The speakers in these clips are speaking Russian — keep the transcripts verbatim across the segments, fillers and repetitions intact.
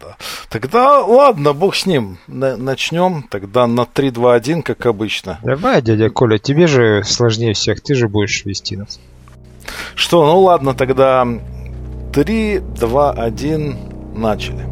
да. Тогда ладно, бог с ним. Начнем тогда на три, два, один, как обычно. Давай, дядя Коля, тебе же сложнее всех, ты же будешь вести нас. Что, ну ладно, тогда три, два, один, начали.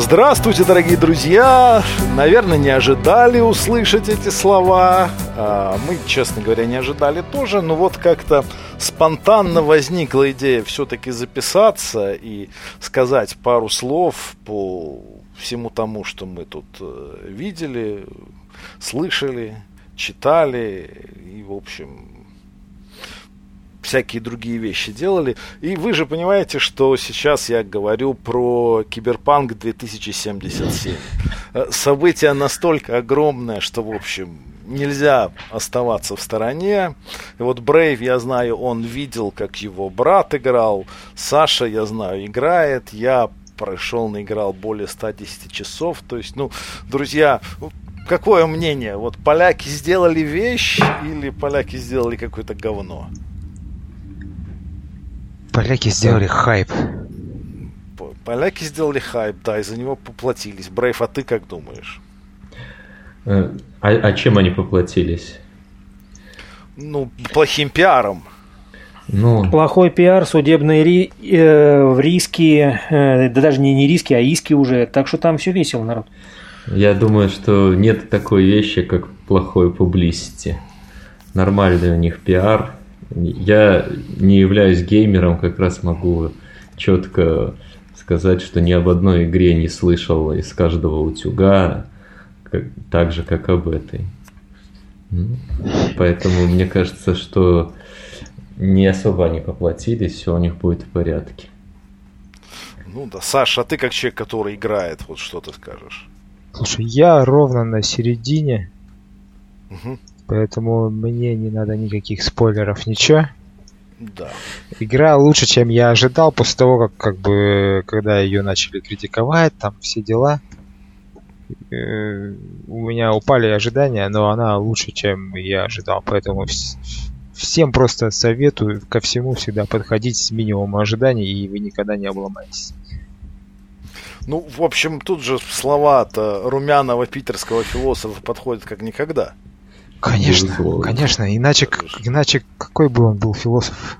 Здравствуйте, дорогие друзья! Наверное, не ожидали услышать эти слова. Мы, честно говоря, не ожидали тоже, но вот как-то спонтанно возникла идея все-таки записаться и сказать пару слов по всему тому, что мы тут видели, слышали, читали и, в общем... всякие другие вещи делали. И вы же понимаете, что сейчас я говорю про Киберпанк две тысячи семьдесят семь. Событие настолько огромное, что, в общем, нельзя оставаться в стороне. И вот Брейв, я знаю, он видел, как его брат играл. Саша, я знаю, играет. Я прошел, наиграл более сто десять часов. То есть, ну, друзья... какое мнение? Вот поляки сделали вещь или поляки сделали какое-то говно? Поляки сделали хайп. Поляки сделали хайп, да, и за него поплатились. Брейв, а ты как думаешь? А, а чем они поплатились? Ну, плохим пиаром. Ну... плохой пиар, судебные ри... э, риски, э, да даже не, не риски, а иски уже. Так что там все весело, народ. Я думаю, что нет такой вещи, как плохой публисити. Нормальный у них пиар. Я не являюсь геймером, как раз могу четко сказать, что ни об одной игре не слышал из каждого утюга, как, так же, как об этой. Поэтому мне кажется, что не особо они поплатились, все у них будет в порядке. Ну да, Саша, а ты как человек, который играет, вот что ты скажешь? Слушай, я ровно на середине. Угу. Поэтому мне не надо никаких спойлеров, ничего. Да. Игра лучше, чем я ожидал, после того, как, как бы, когда ее начали критиковать, там все дела. Э, у меня упали ожидания, но она лучше, чем я ожидал. Поэтому вс- всем просто советую ко всему всегда подходить с минимумом ожиданий, и вы никогда не обломаетесь. Ну, в общем, тут же слова от румяного питерского философа подходят как никогда. Конечно, безусловно. Конечно, иначе, конечно. Иначе какой бы он был философ?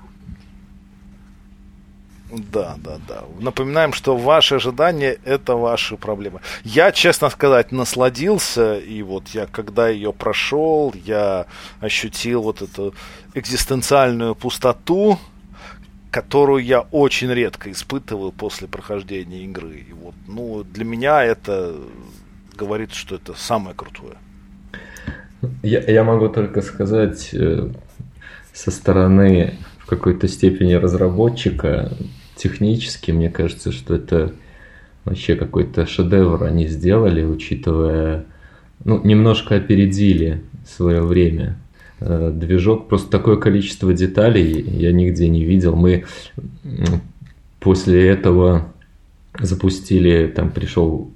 Да, да, да. Напоминаем, что ваши ожидания – это ваши проблемы. Я, честно сказать, насладился, и вот я, когда ее прошел, я ощутил вот эту экзистенциальную пустоту, которую я очень редко испытывал после прохождения игры. И вот, ну, для меня это говорит, что это самое крутое. Я, я могу только сказать э, со стороны в какой-то степени разработчика, технически, мне кажется, что это вообще какой-то шедевр они сделали, учитывая, ну, немножко опередили свое время. Э, движок, просто такое количество деталей я нигде не видел. Мы после этого запустили, там пришел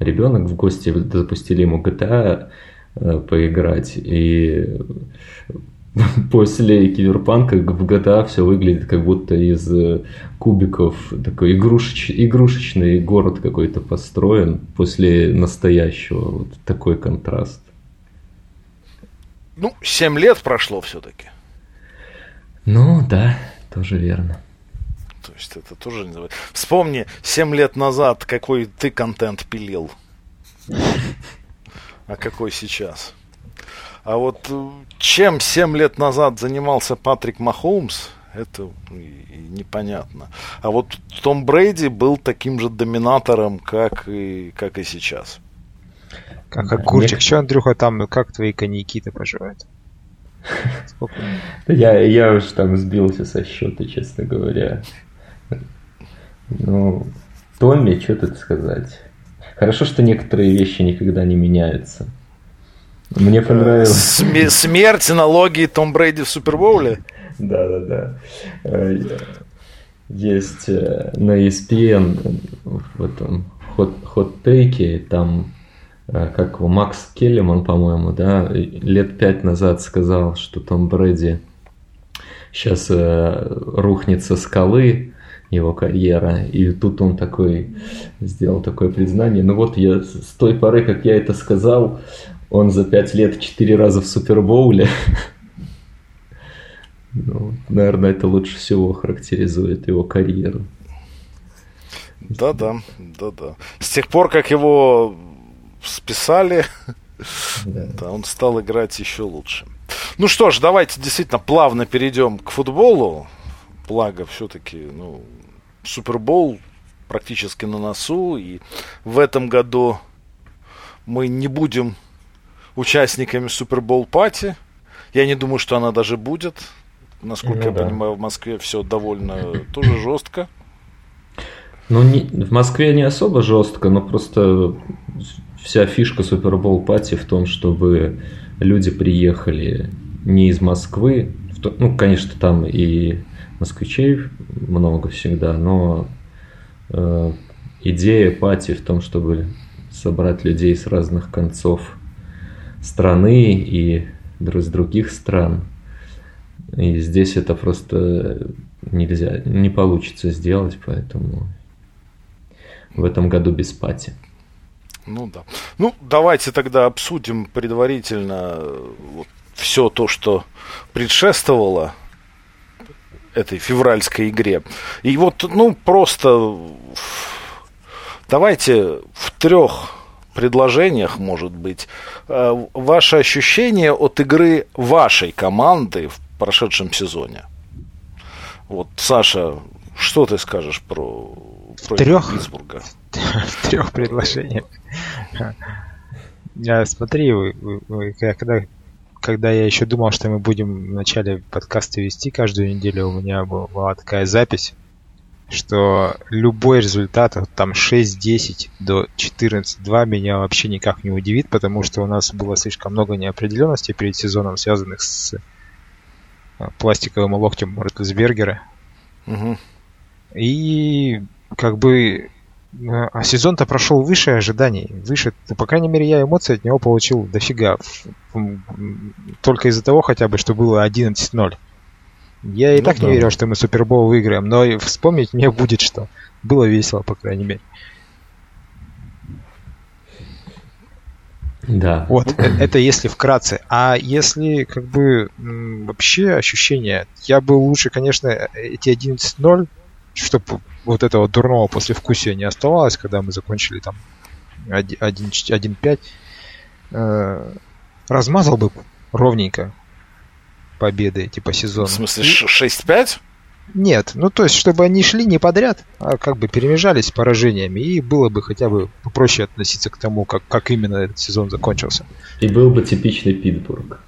ребенок в гости, запустили ему джи ти эй, поиграть, и после Киберпанка в джи ти эй все выглядит как будто из кубиков, такой игрушеч... игрушечный город какой-то построен после настоящего, вот такой контраст. Ну, семь лет прошло все-таки. Ну да, тоже верно. То есть это тоже называется. Вспомни семь лет назад, какой ты контент пилил. А какой сейчас? А вот чем семь лет назад занимался Патрик Махоумс, это непонятно. А вот Том Брейди был таким же доминатором, как и, как и сейчас. Как огурчик. Мне... Что, Андрюха, там, как твои коньяки-то поживают? Я, я уж там сбился со счета, честно говоря. Ну, Томми, что тут сказать? Хорошо, что некоторые вещи никогда не меняются. Мне понравилось... Смерть, налоги, Том Брейди в Супербоуле? Да-да-да. Есть на и эс пи эн в этом хот-тейке, там... Как его, Макс Келлерман, по-моему, да, лет пять назад сказал, что Том Брэди сейчас э, рухнет со скалы, его карьера. И тут он такой сделал такое признание. Ну вот я с той поры, как я это сказал, он за пять лет четыре раза в Супербоуле. Ну, наверное, это лучше всего характеризует его карьеру. Да-да, да-да. С тех пор, как его... списали, да. Да, он стал играть еще лучше. Ну что ж, давайте действительно плавно перейдем к футболу. Благо, все-таки, ну, Супербол практически на носу. И в этом году мы не будем участниками Супербол-пати. Я не думаю, что она даже будет. Насколько ну, я да. понимаю, в Москве все довольно тоже жестко. Ну, не, в Москве не особо жестко, но просто вся фишка Супербол-пати в том, чтобы люди приехали не из Москвы. То, ну, конечно, там и москвичей много всегда, но э, идея пати в том, чтобы собрать людей с разных концов страны и с других стран. И здесь это просто нельзя, не получится сделать, поэтому... В этом году без пати. Ну да. Ну, давайте тогда обсудим предварительно вот все то, что предшествовало этой февральской игре. И вот, ну, просто давайте в трех предложениях, может быть, ваше ощущение от игры вашей команды в прошедшем сезоне. Вот, Саша, что ты скажешь про... В трех, в трех предложениях. Смотри, вы, вы, вы, когда, когда я еще думал, что мы будем в начале подкаста вести каждую неделю, у меня была, была такая запись, что любой результат, там шесть десять до четырнадцать два, меня вообще никак не удивит, потому что у нас было слишком много неопределенностей перед сезоном, связанных с пластиковым локтем Ротлсбергера. Угу. И... Как бы а сезон-то прошел выше ожиданий. Выше, по крайней мере, я эмоции от него получил дофига. Только из-за того хотя бы, что было одиннадцать ноль. Я и ну, так да. не верил, что мы Супербол выиграем, но вспомнить мне будет что. Было весело, по крайней мере. Да. Вот, это если вкратце. А если, как бы, вообще ощущения, я бы лучше, конечно, эти одиннадцать ноль, чтобы вот этого дурного послевкусия не оставалось, когда мы закончили там один пять, размазал бы ровненько победы типа сезона. В смысле шесть пять? Нет, ну то есть, чтобы они шли не подряд, а как бы перемежались с поражениями, и было бы хотя бы попроще относиться к тому, как, как именно этот сезон закончился. И был бы типичный Питтсбург.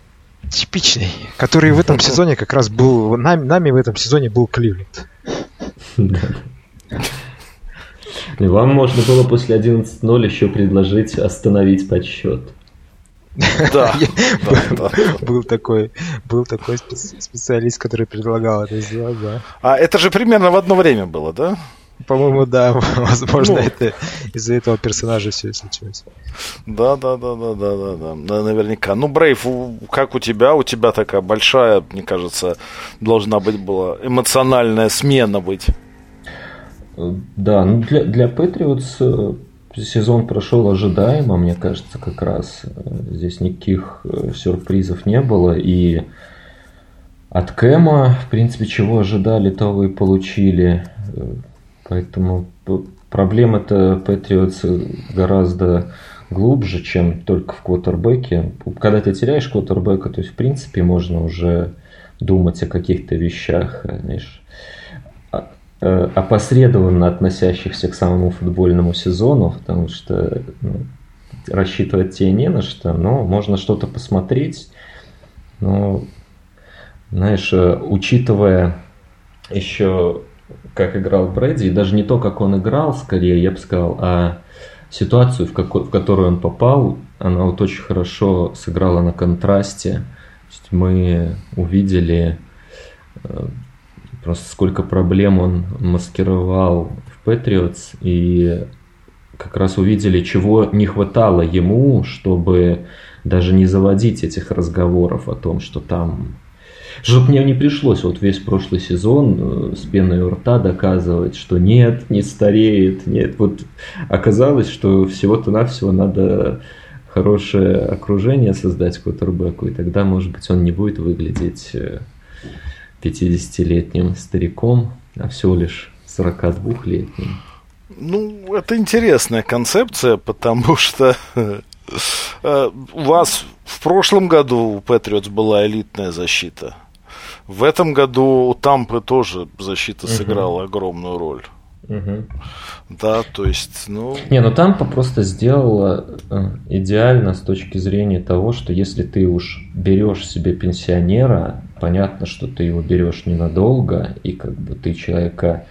Типичный, который в этом сезоне как раз был, нами, нами в этом сезоне был Кливленд. Вам можно было после одиннадцать ноль еще предложить остановить подсчет. Да. Был такой специалист, который предлагал это сделать, да. А это же примерно в одно время было, да? По-моему, да. Возможно, это из-за этого персонажа все и случилось. Да, да, да, да, да, да, да. Наверняка. Ну, Брейв, как у тебя? У тебя такая большая, мне кажется, должна быть была эмоциональная смена быть. Да, ну для, для Patriots сезон прошел ожидаемо, мне кажется, как раз. Здесь никаких сюрпризов не было. И от Кэма, в принципе, чего ожидали, того и получили. Поэтому проблема-то Patriots гораздо глубже, чем только в квотербеке. Когда ты теряешь квотербека, то есть в принципе можно уже думать о каких-то вещах, знаешь, опосредованно относящихся к самому футбольному сезону, потому что ну, рассчитывать тебе не на что, но можно что-то посмотреть. Но, знаешь, учитывая еще, как играл Брэди, и даже не то, как он играл, скорее, я бы сказал, а ситуацию, в, какой, в которую он попал, она вот очень хорошо сыграла на контрасте. То есть мы увидели просто сколько проблем он маскировал в Patriots, и как раз увидели, чего не хватало ему, чтобы даже не заводить этих разговоров о том, что там... Чтоб мне не пришлось вот весь прошлый сезон с пеной у рта доказывать, что нет, не стареет, нет. Вот оказалось, что всего-то навсего надо хорошее окружение создать квотербеку, и тогда, может быть, он не будет выглядеть пятидесятилетним стариком, а всего лишь сорокадвухлетним. Ну, это интересная концепция, потому что... У вас в прошлом году у Patriots была элитная защита. В этом году у Тампы тоже защита угу. сыграла огромную роль. Угу. Да, то есть, ну... Не, ну Тампа просто сделала идеально с точки зрения того, что если ты уж берешь себе пенсионера, понятно, что ты его берешь ненадолго, и как бы ты человека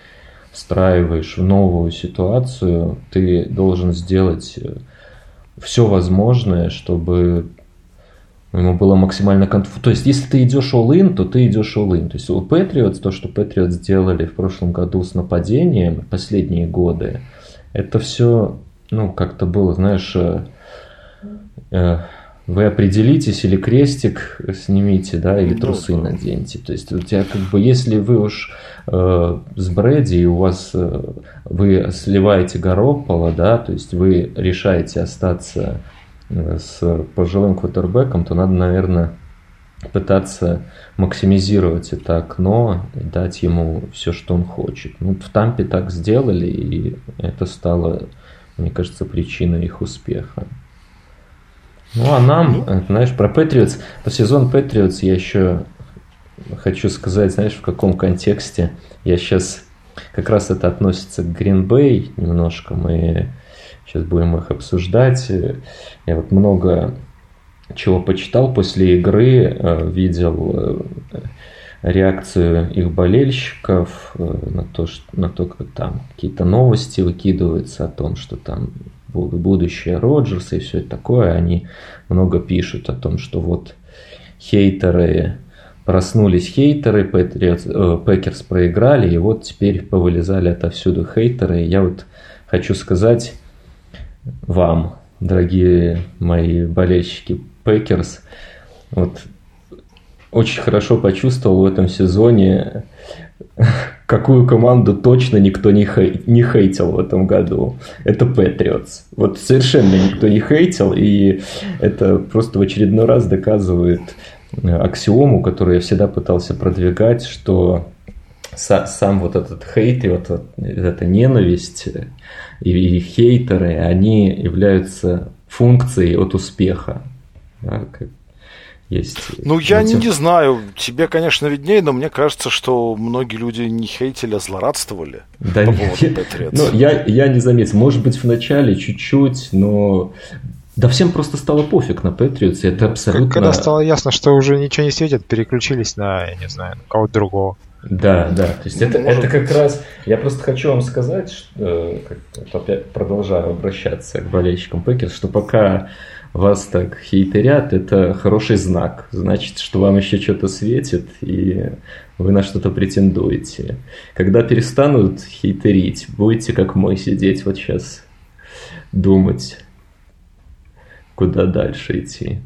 встраиваешь в новую ситуацию, ты должен сделать... все возможное, чтобы ему было максимально комфортно. То есть, если ты идешь all-in, то ты идешь all-in. То есть, у Patriots, то, что Patriots сделали в прошлом году с нападением, последние годы, это все, ну, как-то было, знаешь, вы определитесь или крестик снимите, да, или трусы наденьте. То есть, у тебя как бы, если вы уж э, с Брэди, и у вас э, вы сливаете Гаропполо, да, то есть, вы решаете остаться э, с пожилым квотербеком, то надо, наверное, пытаться максимизировать это окно и дать ему все, что он хочет. Ну, в Тампе так сделали, и это стало, мне кажется, причиной их успеха. Ну, а нам, знаешь, про Patriots, про сезон Patriots я еще хочу сказать, знаешь, в каком контексте. Я сейчас, как раз это относится к Green Bay немножко, мы сейчас будем их обсуждать. Я вот много чего почитал после игры, видел реакцию их болельщиков на то, что, на то, как там какие-то новости выкидываются о том, что там... будущее Роджерса и все такое, они много пишут о том, что вот хейтеры, проснулись хейтеры, Пэкерс проиграли, и вот теперь повылезали отовсюду хейтеры. И я вот хочу сказать вам, дорогие мои болельщики Пэкерс, вот очень хорошо почувствовал в этом сезоне, какую команду точно никто не, хей, не хейтил в этом году. Это Patriots. Вот совершенно никто не хейтил, и это просто в очередной раз доказывает аксиому, которую я всегда пытался продвигать, что са, сам вот этот хейт и вот, вот эта ненависть и, и хейтеры, они являются функцией от успеха. Да, как... Есть. Ну, я не, не знаю, тебе, конечно, виднее, но мне кажется, что многие люди не хейтили, а злорадствовали да по поводу Patriots. Ну, я, я не заметил. Может быть, в начале чуть-чуть, но... Да всем просто стало пофиг на Patriots, это абсолютно... Когда стало ясно, что уже ничего не светит, переключились на, я не знаю, на кого-то другого. Да, да, то есть это, это как раз... Я просто хочу вам сказать, что... вот опять продолжаю обращаться к болельщикам Patriots, что пока... вас так хейтерят, это хороший знак. Значит, что вам еще что-то светит, и вы на что-то претендуете. Когда перестанут хейтерить, будете как мой сидеть вот сейчас, думать, куда дальше идти.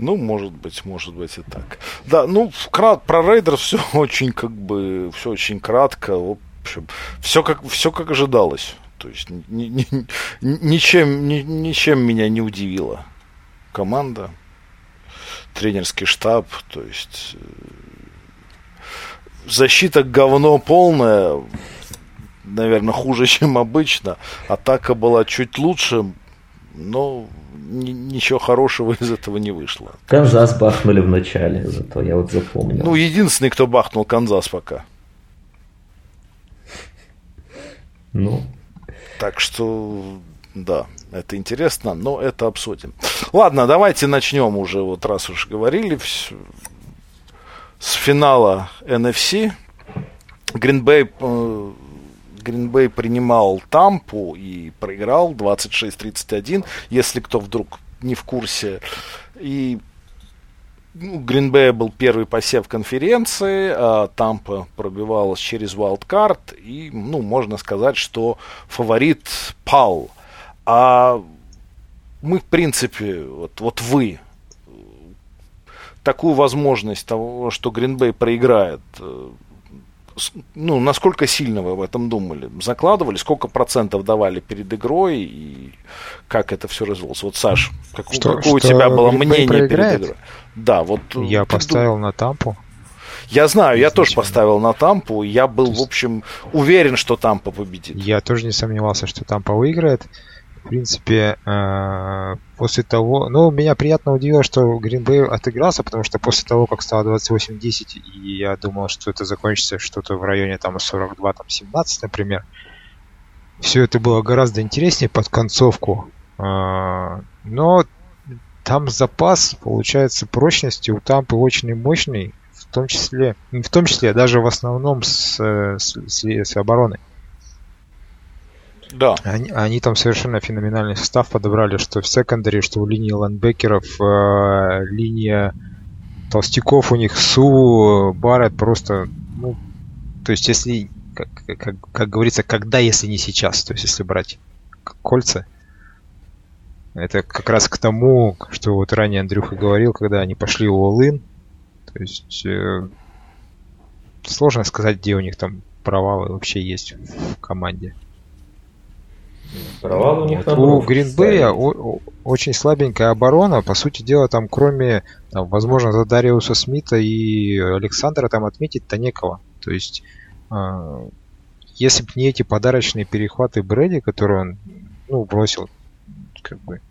Ну, может быть, может быть и так. Да, ну, вкрат, про Рейдерс все очень как бы, все очень кратко. В общем, все как, все как ожидалось. То есть ни, ни, ничем, ни, ничем меня не удивила команда, тренерский штаб, то есть защита говно полное, наверное, хуже, чем обычно, атака была чуть лучше, но ничего хорошего из этого не вышло. Канзас бахнули в начале, зато я вот запомнил. Ну, единственный, кто бахнул Канзас пока. Ну. Так что, да, это интересно, но это обсудим. Ладно, давайте начнем уже, вот раз уж говорили, с финала эн эф си. Green Bay... Green Bay принимал Тампу и проиграл двадцать шесть тридцать один, если кто вдруг не в курсе. И ну, Green Bay был первый посев конференции, а Тампа пробивалась через wildcard, и, ну, можно сказать, что фаворит пал. А мы, в принципе, вот, вот вы такую возможность того, что Green Bay проиграет, ну, насколько сильно вы об этом думали? Закладывали? Сколько процентов давали перед игрой? И как это все развилось? Вот, Саш, как, что, какое что у тебя было мнение проиграет? Перед игрой? Да, вот... Я поставил дум... на Тампу. Я знаю, не я значит. тоже поставил на Тампу. Я был, есть... в общем, уверен, что Тампа победит. Я тоже не сомневался, что Тампа выиграет. В принципе, после того... Ну, меня приятно удивило, что Green Bay отыгрался, потому что после того, как стало двадцать восемь десять, и я думал, что это закончится что-то в районе там сорок два семнадцать, например, все это было гораздо интереснее под концовку. Но там запас, получается, прочности у Тампы очень мощный, в том числе, в том числе даже в основном с, с, с обороной. Да. Они, они там совершенно феноменальный состав подобрали, что в секондаре, что в линии лайнбекеров, э, линия толстяков у них, Су, Барретт просто, ну, то есть если, как, как, как говорится, когда, если не сейчас, то есть если брать кольца, это как раз к тому, что вот ранее Андрюха говорил, когда они пошли all-in, то есть э, сложно сказать, где у них там провалы вообще есть в команде. Провал у них вот у Гринбея очень слабенькая оборона. По сути дела, там, кроме, там, возможно, Задариуса Смита и Александра, там отметить-то некого. То есть, э, если бы не эти подарочные перехваты Брэди, которые он, ну, бросил, как бы,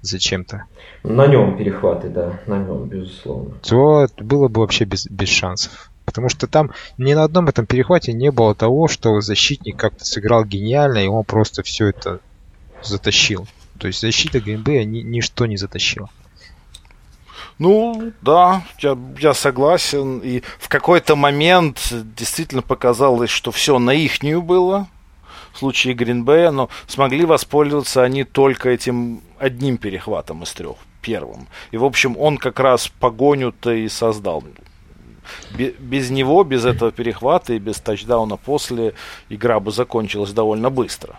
зачем-то. На нем перехваты, да, на нем, безусловно. То было бы вообще без, без шансов. Потому что там ни на одном этом перехвате не было того, что защитник как-то сыграл гениально, и он просто все это затащил. То есть защита Гринбея ни, ничто не затащила. Ну, да, я, я согласен. И в какой-то момент действительно показалось, что все на ихнюю было в случае Гринбея, но смогли воспользоваться они только этим одним перехватом из трех, первым. И, в общем, он как раз погоню-то и создал. Без него, без этого перехвата и без тачдауна после игра бы закончилась довольно быстро.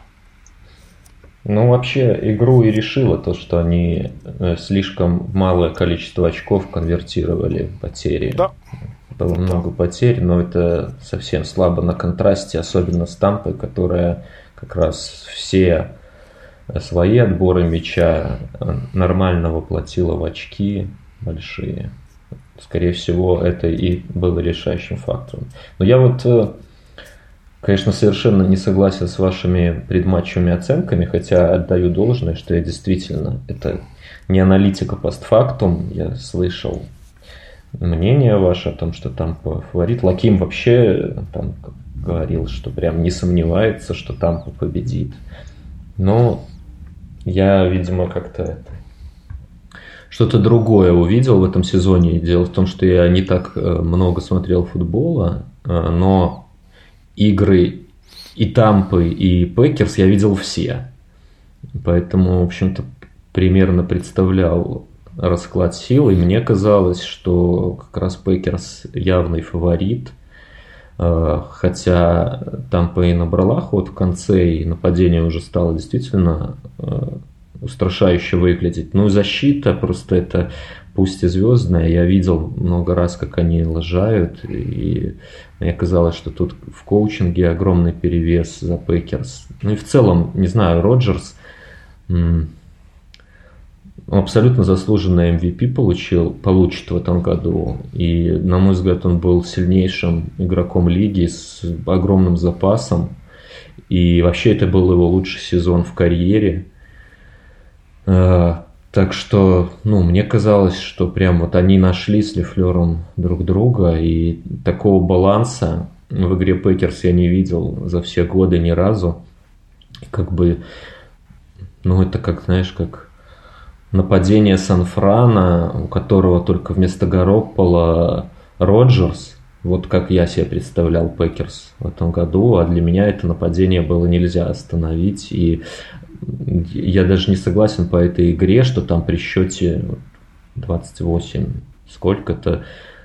Ну, вообще, игру и решило то, что они слишком малое количество очков конвертировали в потери. Да. Было да. много потерь, но это совсем слабо на контрасте, особенно с Тампой, которая как раз все свои отборы мяча нормально воплотила в очки большие. Скорее всего, это и было решающим фактором. Но я вот, конечно, совершенно не согласен с вашими предматчевыми оценками, хотя отдаю должное, что я действительно, это не аналитика постфактум, я слышал мнение ваше о том, что Тампа фаворит. Лаким вообще там говорил, что прям не сомневается, что Тампа победит. Но я, видимо, как-то это... что-то другое увидел в этом сезоне. Дело в том, что я не так много смотрел футбола, но игры и Тампы, и Пэкерс я видел все. Поэтому, в общем-то, примерно представлял расклад сил, и мне казалось, что как раз Пэкерс явный фаворит, хотя Тампа и набрала ход в конце, и нападение уже стало действительно... устрашающе выглядеть. Ну, защита просто это, пусть и звездная, я видел много раз, как они лажают, и мне казалось, что тут в коучинге огромный перевес за Пэкерс. Ну и в целом, не знаю, Роджерс м- абсолютно заслуженный эм ви пи получил, получит в этом году, и, на мой взгляд, он был сильнейшим игроком лиги с огромным запасом, и вообще это был его лучший сезон в карьере. Так что, ну, мне казалось, что прям вот они нашли с Лефлером друг друга, и такого баланса в игре Пэкерс я не видел за все годы ни разу. Как бы, ну, это как, знаешь, как нападение Сан-Франа, у которого только вместо Гароппола Роджерс. Вот как я себе представлял Пэкерс в этом году, а для меня это нападение было нельзя остановить. И я даже не согласен по этой игре, что там при счете двадцать восемь сколько-то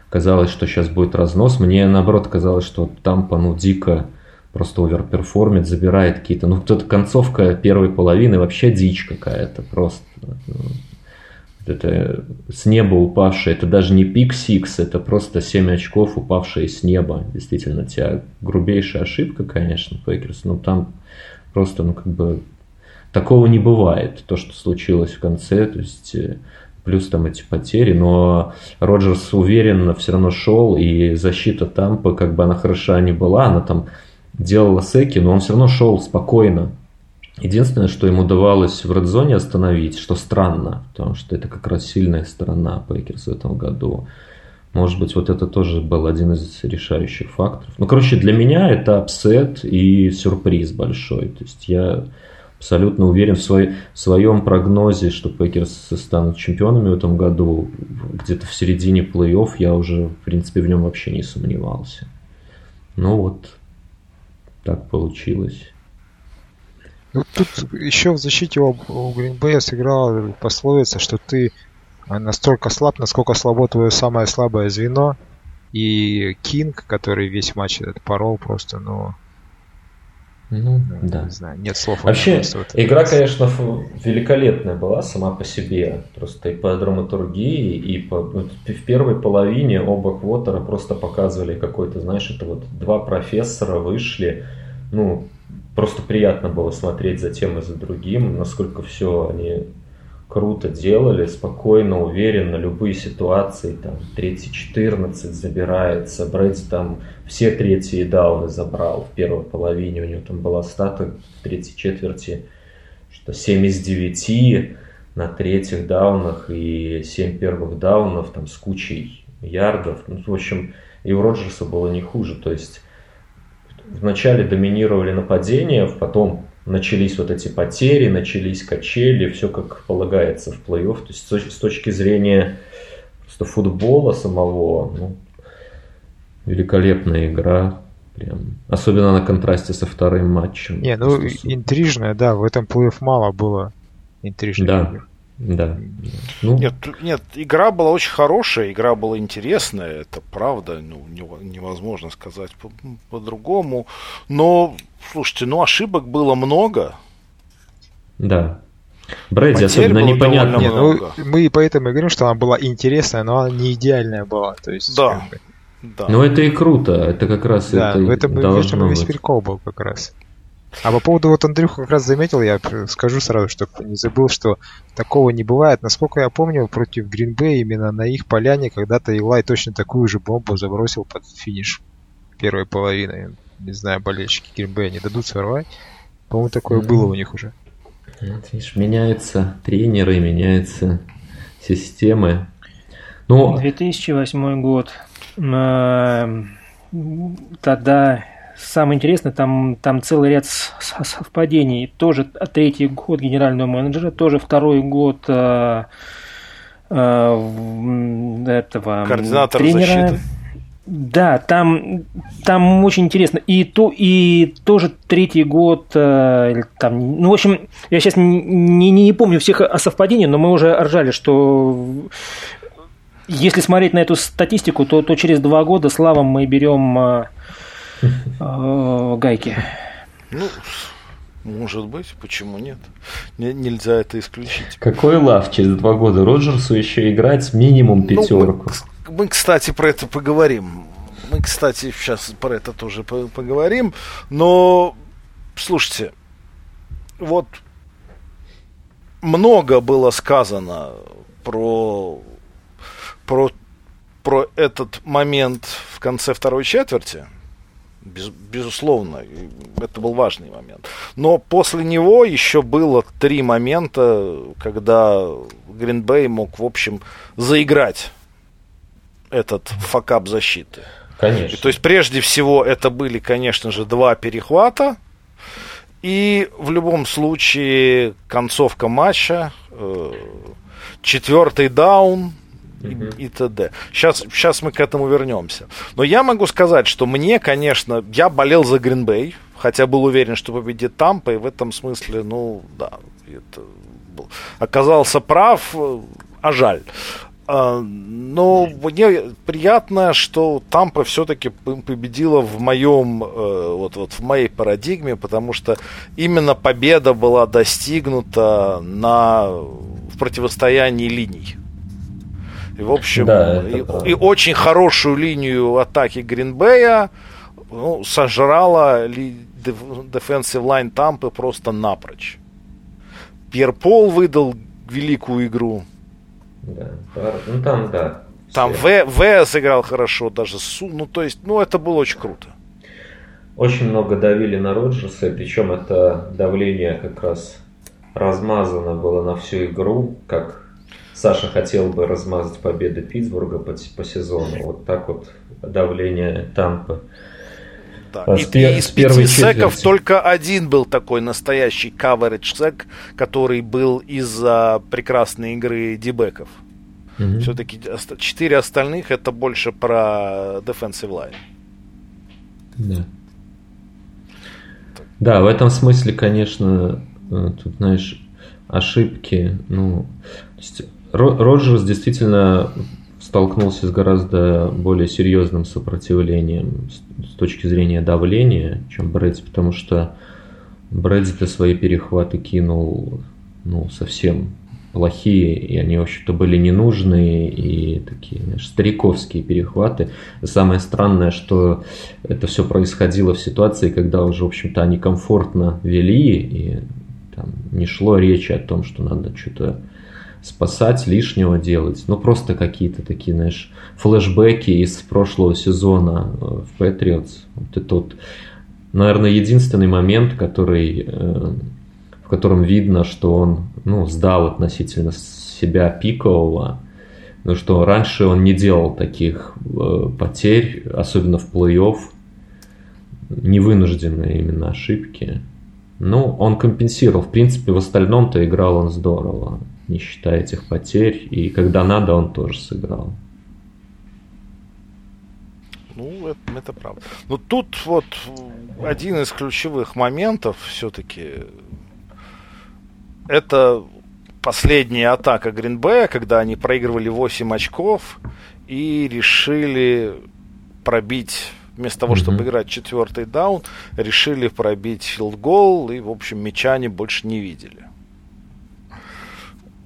казалось, что сейчас будет разнос. Мне наоборот казалось, что Тампа, ну, дико просто оверперформит, забирает какие-то... Ну, тут концовка первой половины вообще дичь какая-то просто. Это с неба упавшее, это даже не пик-сикс, это просто семь очков, упавшие с неба. Действительно, у тебя грубейшая ошибка, конечно, Пэкерс, но там просто, ну, как бы... Такого не бывает, то, что случилось в конце, то есть плюс там эти потери, но Роджерс уверенно все равно шел, и защита Тампы, как бы она хороша не была, она там делала секи, но он все равно шел спокойно. Единственное, что ему удавалось в редзоне остановить, что странно, потому что это как раз сильная сторона Пэкерс в этом году. Может быть, вот это тоже был один из решающих факторов. Ну, короче, для меня это апсет и сюрприз большой, то есть я... Абсолютно уверен в, свой, в своем прогнозе, что Пэкерс станут чемпионами в этом году. Где-то в середине плей-офф я уже, в принципе, в нем вообще не сомневался. Ну вот, так получилось. Ну, тут еще в защите у, у Green Bay сыграла пословица, что ты настолько слаб, насколько слабо твое самое слабое звено. И Кинг, который весь матч этот порол просто, ну... Ну, да. Не знаю, нет слов. Вообще, игра, конечно, великолепная была сама по себе. Просто и по драматургии, и по... в первой половине оба квотера просто показывали какой-то, знаешь, это вот два профессора вышли. Ну, просто приятно было смотреть за тем и за другим, насколько все они круто делали, спокойно, уверенно, любые ситуации, там, третий-четырнадцать забирается, Брэдди там все третьи дауны забрал в первой половине, у него там была стата в третьей четверти, что семь из девяти на третьих даунах и семь первых даунов, там, с кучей ярдов, ну, в общем, и у Роджерса было не хуже, то есть вначале доминировали нападения, потом начались вот эти потери, начались качели, все как полагается в плей-офф. То есть с точки зрения просто футбола самого, ну, великолепная игра. Прям. Особенно на контрасте со вторым матчем. Не, ну просто... интрижная, да, в этом плей-офф мало было интрижной. Да, да. Ну... Нет, нет, игра была очень хорошая, игра была интересная, это правда, ну, невозможно сказать по- по-другому, но... Слушайте, ну ошибок было много. Да. Брэдди особенно непонятно. Ну, мы поэтому и говорим, что она была интересная, но она не идеальная была. То есть, да. Как бы... да. Но это и круто. Это как раз да, это и должно быть. Да, в этом весь прикол был как раз. А по поводу, вот Андрюха как раз заметил, я скажу сразу, чтобы не забыл, что такого не бывает. Насколько я помню, против Грин-Бэя именно на их поляне когда-то Илай точно такую же бомбу забросил под финиш первой половины. Не знаю, болельщики Грин-Бэя не дадут сорвать. По-моему, такое ну, было у них уже. Вот, видишь, меняются тренеры, меняются системы. Но... две тысячи восьмой год. Тогда самое интересное, там, там целый ряд совпадений. Тоже третий год генерального менеджера, тоже второй год этого координатора тренера. Защиты. Да, там, там очень интересно. И, то, и тоже третий год, э, там, ну, в общем, я сейчас не, не помню всех совпадений, но мы уже ржали, что если смотреть на эту статистику, то, то через два года славам мы берем э, э, гайки. Ну, может быть, почему нет? Нельзя это исключить. Какой лав через два года Роджерсу еще играть минимум пятерку? Ну, Мы, кстати, про это поговорим. Мы, кстати, сейчас про это тоже поговорим. Но, слушайте, вот много было сказано про, про, про этот момент в конце второй четверти. без, безусловно, это был важный момент. Но после него еще было три момента, когда Green Bay мог, в общем, заиграть этот факап защиты. Конечно. И, то есть, прежде всего, это были, конечно же, два перехвата. И в любом случае концовка матча, э, четвертый даун mm-hmm. и, и т.д. Сейчас, сейчас мы к этому вернемся. Но я могу сказать, что мне, конечно, я болел за Green Bay, хотя был уверен, что победит Тампа, и в этом смысле, ну, да, это был, оказался прав, а жаль. Но мне приятно, что Тампа все-таки победила в моем, вот, вот в моей парадигме, потому что именно победа была достигнута на, в противостоянии линий. И, в общем, да, и, да. и очень хорошую линию атаки Гринбея, ну, сожрала defensive line Тампы просто напрочь. Pierre-Paul выдал великую игру. Да, ну там, да. Там В, В сыграл хорошо, даже Су, ну то есть, ну это было очень круто. Очень много давили на Роджерса, причем это давление как раз размазано было на всю игру, как Саша хотел бы размазать победы Питтсбурга по, по сезону, вот так вот давление Тампы. Да. А и, пер- и из пяти секов только один был такой настоящий coverage сек, который был из-за прекрасной игры дибэков. Mm-hmm. Все-таки четыре остальных это больше про defensive line. Да. Так. Да, в этом смысле, конечно, тут, знаешь, ошибки. Ну, Роджерс действительно столкнулся с гораздо более серьезным сопротивлением с точки зрения давления, чем Брэдс, потому что Брэдс-то свои перехваты кинул, ну, совсем плохие, и они, в общем-то, были ненужные, и такие, знаешь, стариковские перехваты. Самое странное, что это все происходило в ситуации, когда уже, в общем-то, они комфортно вели, и там не шло речи о том, что надо что-то спасать, лишнего делать. Ну, просто какие-то такие, знаешь, флешбеки из прошлого сезона в Patriots. Вот это вот, наверное, единственный момент, который, в котором видно, что он, ну, сдал относительно себя пикового. Ну, что раньше он не делал таких потерь, особенно в плей-офф. Невынужденные именно ошибки. Ну, он компенсировал. В принципе, в остальном-то играл он здорово, не считая этих потерь, и когда надо, он тоже сыграл. Ну, это, это правда. Но тут вот один из ключевых моментов все-таки это последняя атака Гринбея, когда они проигрывали восемь очков и решили пробить, вместо того, mm-hmm. чтобы играть четвертый даун, решили пробить филд-гол, и, в общем, мяча они больше не видели.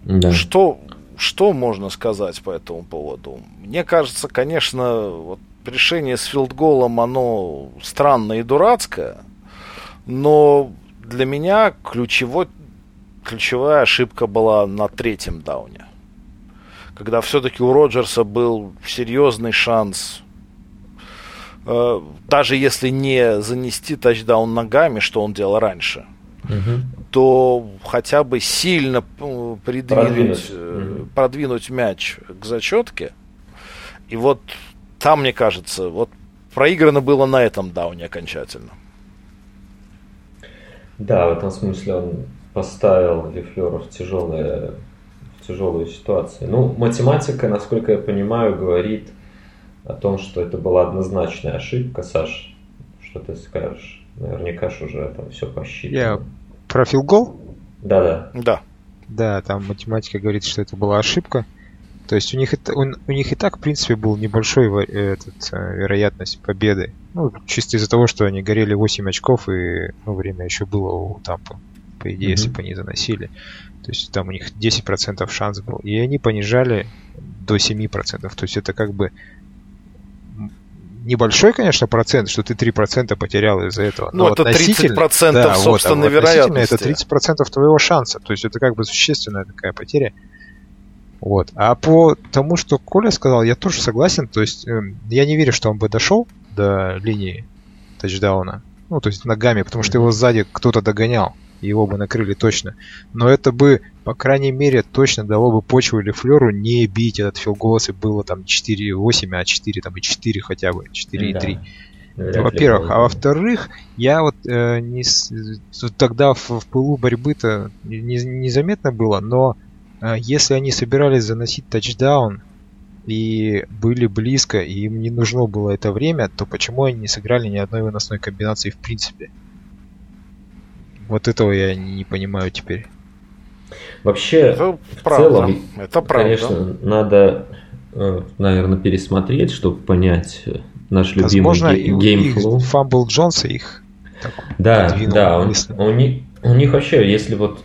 Да. Что, что можно сказать по этому поводу? Мне кажется, конечно, вот решение с филдголом, оно странное и дурацкое, но для меня ключевой, ключевая ошибка была на третьем дауне, когда все-таки у Роджерса был серьезный шанс, э, даже если не занести тачдаун ногами, что он делал раньше, угу. то хотя бы сильно придвинуть, продвинуть. Mm-hmm. продвинуть мяч к зачетке. И вот там, мне кажется, вот проиграно было на этом дауне окончательно. Да, в этом смысле он поставил Лафлера в тяжелые, в тяжелую ситуацию. Ну, математика, насколько я понимаю, говорит о том, что это была однозначная ошибка. Саш, что ты скажешь? Наверняка же уже там все посчитано. Yeah. Про филгол? Да, да. Да. Да, там математика говорит, что это была ошибка. То есть у них, это, он, у них и так, в принципе, была небольшая вероятность победы. Ну, чисто из-за того, что они горели восемь очков, и, ну, время еще было у Тампы. По идее, mm-hmm. если бы они заносили. То есть там у них десять процентов шанс был. И они понижали до семь процентов. То есть это как бы небольшой, конечно, процент, что ты три процента потерял из-за этого. Ну, это тридцать процентов да, собственной вот, вероятности. Это тридцать процентов твоего шанса. То есть это как бы существенная такая потеря. Вот. А по тому, что Коля сказал, я тоже согласен. То есть я не верю, что он бы дошел до линии тачдауна. Ну, то есть ногами, потому что его сзади кто-то догонял, его бы накрыли точно. Но это бы, по крайней мере, точно дало бы почву Лефлеру не бить этот филгол, если было там четыре восемь, а четыре и четыре хотя бы, четыре и три. Да, во-первых. А во-вторых, я вот э, не, тогда в, в пылу борьбы-то незаметно не было, но э, если они собирались заносить тачдаун, и были близко, и им не нужно было это время, то почему они не сыграли ни одной выносной комбинации в принципе? Вот этого я не понимаю теперь. Вообще, это в правда. целом, это конечно, надо, наверное, пересмотреть, чтобы понять наш любимый геймфлоу. Фамбл Джонс их так, да, подвинул. Да, он, у, них, у них вообще, если вот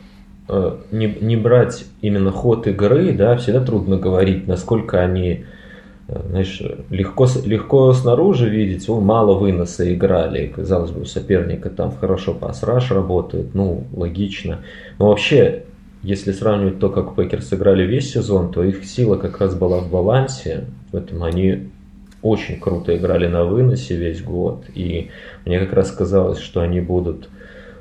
Не, не брать именно ход игры, да, всегда трудно говорить, насколько они, знаешь, легко, легко снаружи видеть, о, мало выноса играли, казалось бы, у соперника там хорошо пас-раш работает, ну, логично. Но вообще, если сравнивать то, как Пэкерс сыграли весь сезон, то их сила как раз была в балансе, поэтому они очень круто играли на выносе весь год, и мне как раз казалось, что они будут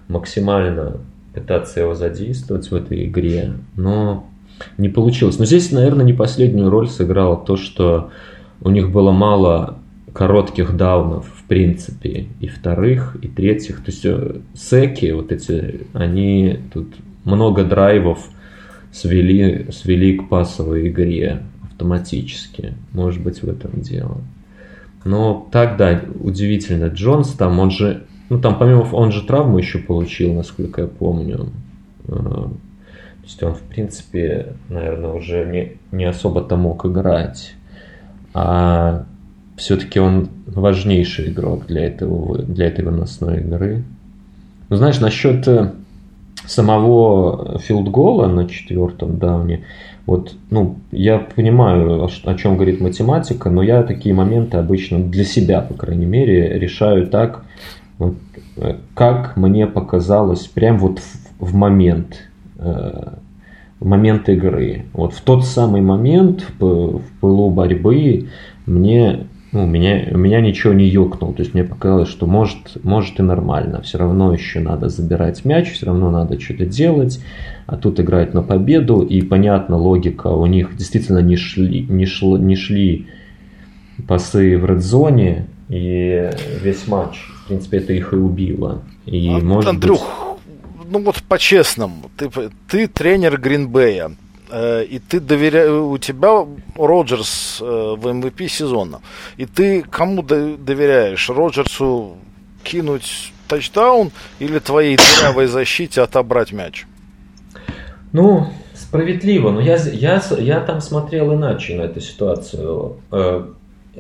максимально пытаться его задействовать в этой игре, но не получилось. Но здесь, наверное, не последнюю роль сыграло то, что у них было мало коротких даунов, в принципе, и вторых, и третьих. То есть секи, вот эти, они тут много драйвов свели, свели к пасовой игре автоматически. Может быть, в этом дело. Но так, да, удивительно. Джонс там, он же Ну, там, помимо, он же травму еще получил, насколько я помню. То есть он, в принципе, наверное, уже не, не особо-то мог играть. А все-таки он важнейший игрок для, этого, для этой выносной игры. Ну, знаешь, насчет самого филдгола на четвертом дауне, вот, ну, я понимаю, о чем говорит математика, но я такие моменты обычно для себя, по крайней мере, решаю так, вот, как мне показалось, прям вот в, в момент, э, в момент игры, вот в тот самый момент, в, в пылу борьбы, мне, ну, меня, меня ничего не ёкнуло, то есть мне показалось, что может, может и нормально, все равно еще надо забирать мяч, все равно надо что-то делать, а тут играть на победу, и понятна логика, у них действительно не шли, не шло, не шли пасы в редзоне, и весь матч, в принципе, это их и убило. И, а, может Андрюх, быть... ну вот по-честному, ты, ты тренер Гринбея, э, и ты доверя... у тебя Роджерс э, в эм ви пи сезона, и ты кому доверяешь? Роджерсу кинуть тачдаун или твоей дырявой защите отобрать мяч? Ну, справедливо, но я, я, я там смотрел иначе на эту ситуацию.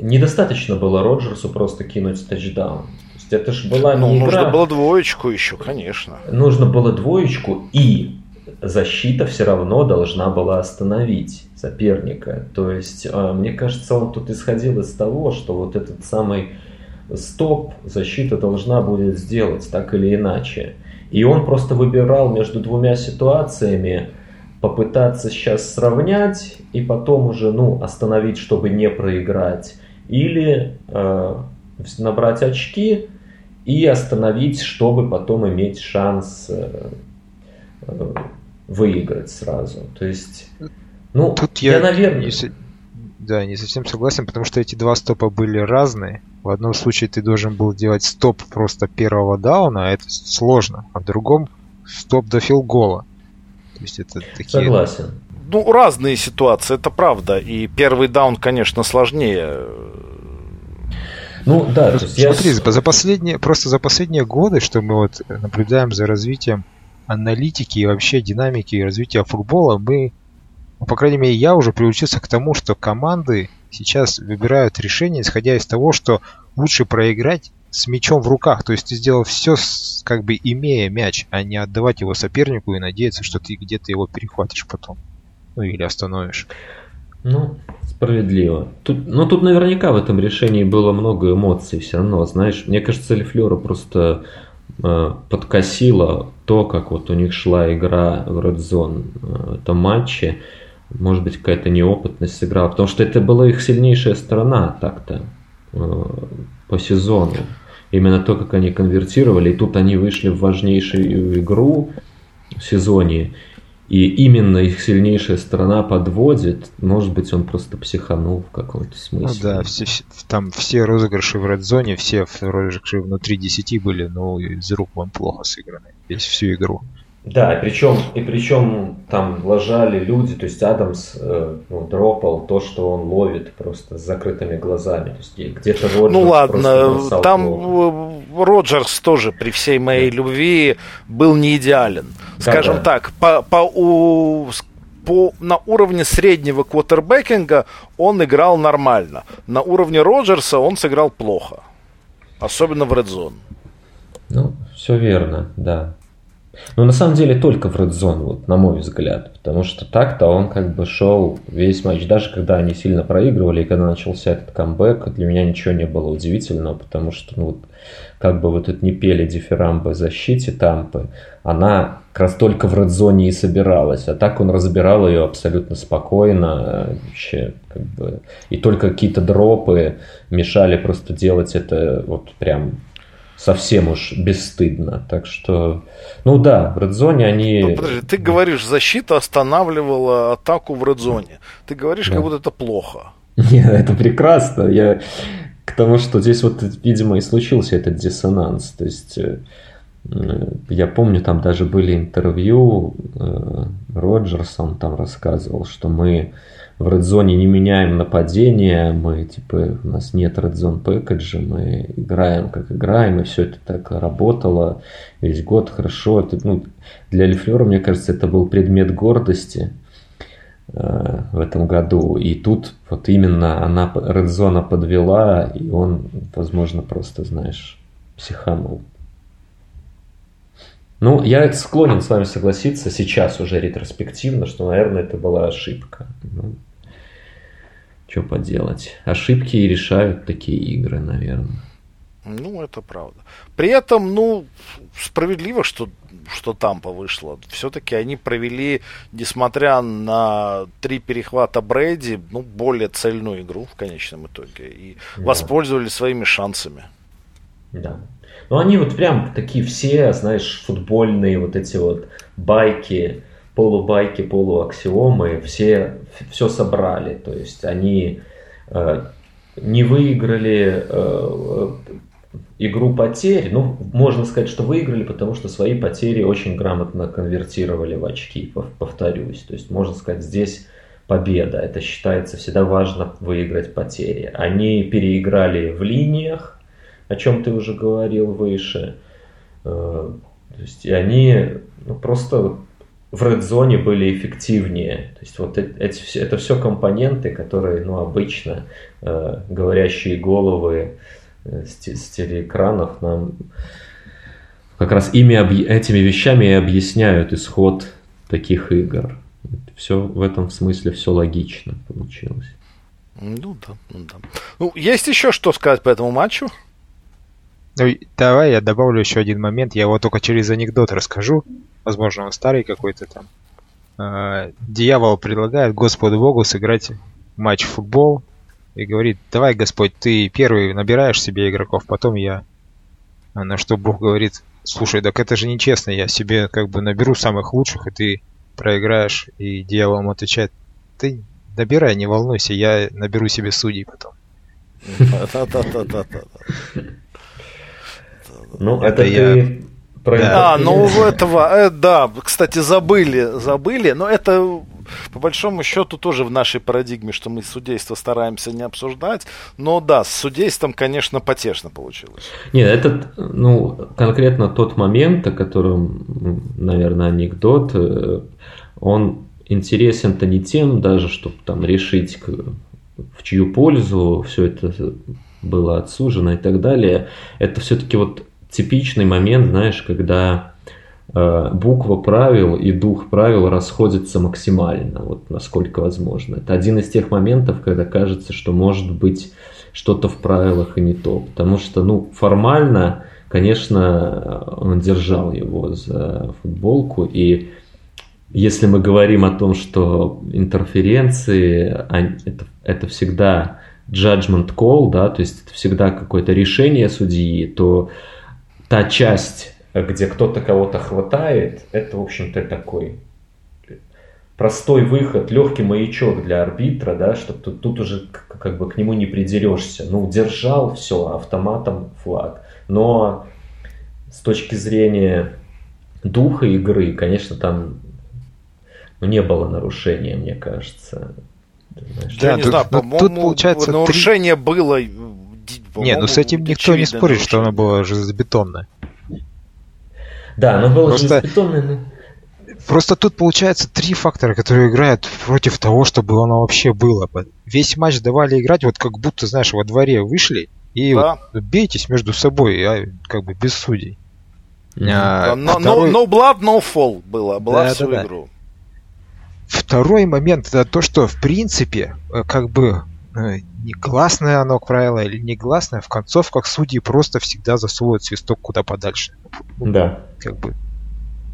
Недостаточно было Роджерсу просто кинуть тачдаун. То есть это же была не игра. Нужно было двоечку еще, конечно. Нужно было двоечку, и защита все равно должна была остановить соперника. То есть, мне кажется, он тут исходил из того, что вот этот самый стоп защита должна будет сделать так или иначе. И он просто выбирал между двумя ситуациями, попытаться сейчас сравнять и потом уже, ну, остановить, чтобы не проиграть, или э, набрать очки и остановить, чтобы потом иметь шанс э, э, выиграть сразу. То есть, ну, тут я, я наверное... Не со... Да, не совсем согласен, потому что эти два стопа были разные. В одном случае ты должен был делать стоп просто первого дауна, а это сложно, а в другом стоп до филгола. То есть это такие... Согласен. Ну, разные ситуации, это правда. И первый даун, конечно, сложнее. Ну, да. Просто, я... Смотри, за последние, просто за последние годы, что мы вот наблюдаем за развитием аналитики и вообще динамики развития футбола, мы, ну, по крайней мере, я уже приучился к тому, что команды сейчас выбирают решение, исходя из того, что лучше проиграть с мячом в руках, то есть ты сделал все, как бы имея мяч, а не отдавать его сопернику и надеяться, что ты где-то его перехватишь потом, ну или остановишь. Ну, справедливо. Тут, ну тут наверняка в этом решении было много эмоций все равно, знаешь, мне кажется, Лефлёра просто э, подкосило то, как вот у них шла игра в Red Zone, э, это матче, может быть, какая-то неопытность сыграла, потому что это была их сильнейшая сторона так-то по сезону. Именно то, как они конвертировали. И тут они вышли в важнейшую игру в сезоне. И именно их сильнейшая сторона подводит. Может быть, он просто психанул в каком-то смысле. Ну да, все, там все розыгрыши в редзоне, все розыгрыши внутри десяти были, но из рук вон плохо сыграны. Здесь всю игру. Да, и причем, и причем там лажали люди, то есть Адамс э, ну, дропал то, что он ловит просто с закрытыми глазами. То есть где-то Роджерс. Ну ладно, там плохо. Роджерс тоже при всей моей да. любви был не идеален. Скажем да, да. так, по, по, у, по, на уровне среднего квотербекинга он играл нормально. На уровне Роджерса он сыграл плохо. Особенно в редзон. Ну, все верно, да. Но на самом деле только в Red Zone, вот, на мой взгляд. Потому что так-то он как бы шел весь матч. Даже когда они сильно проигрывали, и когда начался этот камбэк, для меня ничего не было удивительного. Потому что, ну, вот, как бы вы тут не пели дифирамбы защите Тампы, она как раз только в Red Zone и собиралась. А так он разбирал ее абсолютно спокойно. Вообще, как бы, и только какие-то дропы мешали просто делать это вот прям... Совсем уж бесстыдно. Так что, ну да, в редзоне они... Ну, подожди, ты говоришь, защита останавливала атаку в редзоне. Ты говоришь, да. как будто это плохо. Нет, это прекрасно. Я к тому, что здесь вот, видимо, и случился этот диссонанс. То есть, я помню, там даже были интервью Роджерса, он там рассказывал, что мы в редзоне не меняем нападение, мы типа, у нас нет редзон пэкэджа, мы играем как играем, и все это так работало весь год хорошо. Это, ну, для Лафлера, мне кажется, это был предмет гордости э, в этом году. И тут вот именно она редзона подвела, и он, возможно, просто, знаешь, психанул. Ну, я склонен с вами согласиться сейчас уже ретроспективно, что, наверное, это была ошибка. Что поделать? Ошибки и решают такие игры, наверное. Ну, это правда. При этом, ну, справедливо, что, что Тампа вышла. Все-таки они провели, несмотря на три перехвата Брэди, ну, более цельную игру в конечном итоге. И да. воспользовались своими шансами. Да. Ну, они вот прям такие все, знаешь, футбольные вот эти вот байки... полубайки, полуаксиомы, все, все собрали. То есть они э, не выиграли э, игру потерь. Ну, можно сказать, что выиграли, потому что свои потери очень грамотно конвертировали в очки, повторюсь. То есть, можно сказать, здесь победа. Это считается всегда важно выиграть потери. Они переиграли в линиях, о чем ты уже говорил выше. Э, то есть, и они ну, просто... в редзоне были эффективнее. То есть вот эти, это все компоненты, которые, ну, обычно э, говорящие головы э, с, с телеэкранов нам как раз ими, этими вещами и объясняют исход таких игр. Все в этом смысле все логично получилось. Ну да, ну да. Ну, есть еще что сказать по этому матчу? Ну, давай я добавлю еще один момент. Я его только через анекдот расскажу. Возможно, он старый какой-то там. Э-э, дьявол предлагает Господу Богу сыграть матч в футбол. И говорит, давай, Господь, ты первый набираешь себе игроков, потом я. А на что Бог говорит, слушай, так это же нечестно. Я себе как бы наберу самых лучших, и ты проиграешь. И дьявол ему отвечает, ты набирай, не волнуйся, я наберу себе судей потом. Ну, это, это я... ты про... Да, ну у этого, э, да, кстати, забыли, забыли, но это по большому счету тоже в нашей парадигме, что мы судейство стараемся не обсуждать, но да, с судейством, конечно, потешно получилось. Нет, этот, ну, конкретно тот момент, о котором, наверное, анекдот, он интересен-то не тем даже, чтобы там решить, в чью пользу все это было отсужено и так далее. Это все-таки вот типичный момент, знаешь, когда э, буква правил и дух правил расходятся максимально, вот насколько возможно. Это один из тех моментов, когда кажется, что может быть что-то в правилах и не то. Потому что, ну, формально, конечно, он держал его за футболку. И если мы говорим о том, что интерференции, они, это, это всегда... judgment call, да, то есть это всегда какое-то решение судьи, то та часть, где кто-то кого-то хватает, это, в общем-то, такой простой выход, легкий маячок для арбитра, да, что тут, тут уже как бы к нему не придерешься. Ну, держал, все, автоматом флаг. Но с точки зрения духа игры, конечно, там не было нарушения, мне кажется. Знаешь, да, я не тут, знаю, по-моему, тут, получается, нарушение три... было... Не, ну с этим никто не спорит, нарушение. Что оно было железобетонное. Да, оно было Просто... железобетонное, но... Просто тут, получается, три фактора, которые играют против того, чтобы оно вообще было. Весь матч давали играть, вот как будто, знаешь, во дворе вышли и да. вот бейтесь между собой, а как бы без судей. А, no, второй... no, no blood, no fall было, была да, всю да, да. игру. Второй момент, это то, что, в принципе, как бы негласное оно правило или негласное, в концовках судьи просто всегда засовывают свисток куда подальше. Да. Как бы...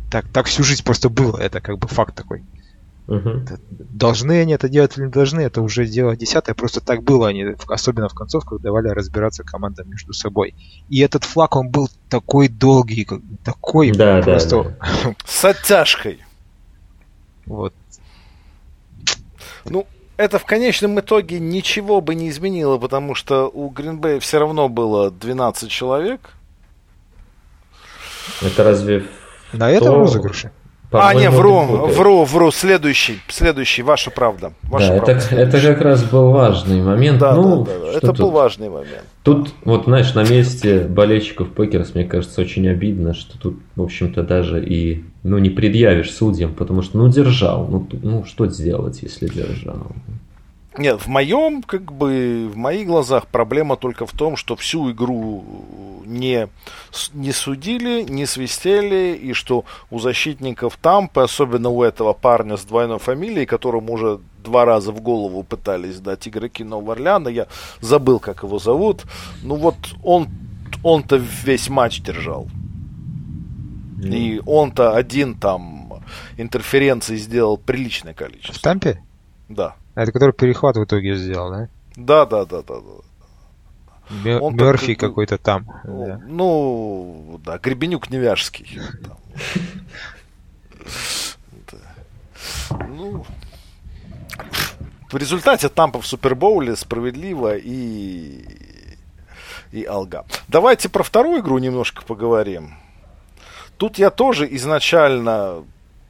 Так, так всю жизнь просто было, это как бы факт такой. Угу. Должны они это делать или не должны, это уже дело десятое, просто так было, они, особенно в концовках, давали разбираться командам между собой. И этот флаг, он был такой долгий, такой да, просто... Да, да. С оттяжкой. Вот. Ну, это в конечном итоге ничего бы не изменило, потому что у Гринбея все равно было двенадцать человек. Это разве... На этом то... розыгрыше? А, нет, вру, вру, вру, следующий, следующий, ваша правда. Ваша да, правда. Это, это как раз был важный момент. Да, ну, да, да, это тут? был важный момент. Тут, вот знаешь, на месте болельщиков Пакерс, мне кажется, очень обидно, что тут, в общем-то, даже и ну, не предъявишь судьям, потому что, ну, держал, ну, ну что сделать, если держал? Нет, в моем, как бы, в моих глазах проблема только в том, что всю игру не, не судили, не свистели, и что у защитников Тампы, особенно у этого парня с двойной фамилией, которому уже два раза в голову пытались дать игроки Нового Орлеана, я забыл, как его зовут, ну вот он, он-то весь матч держал. Mm. И он-то один там интерференции сделал приличное количество. В Тампе? Да. А это который перехват в итоге сделал, да? Да, да, да, да. да. Мер- Мерфи так, какой-то там. Ну, да, ну, да Гребенюк Невяжский. Ну, в результате Тампа в Супербоуле справедливо и и Алга. Давайте про вторую игру немножко поговорим. Тут я тоже изначально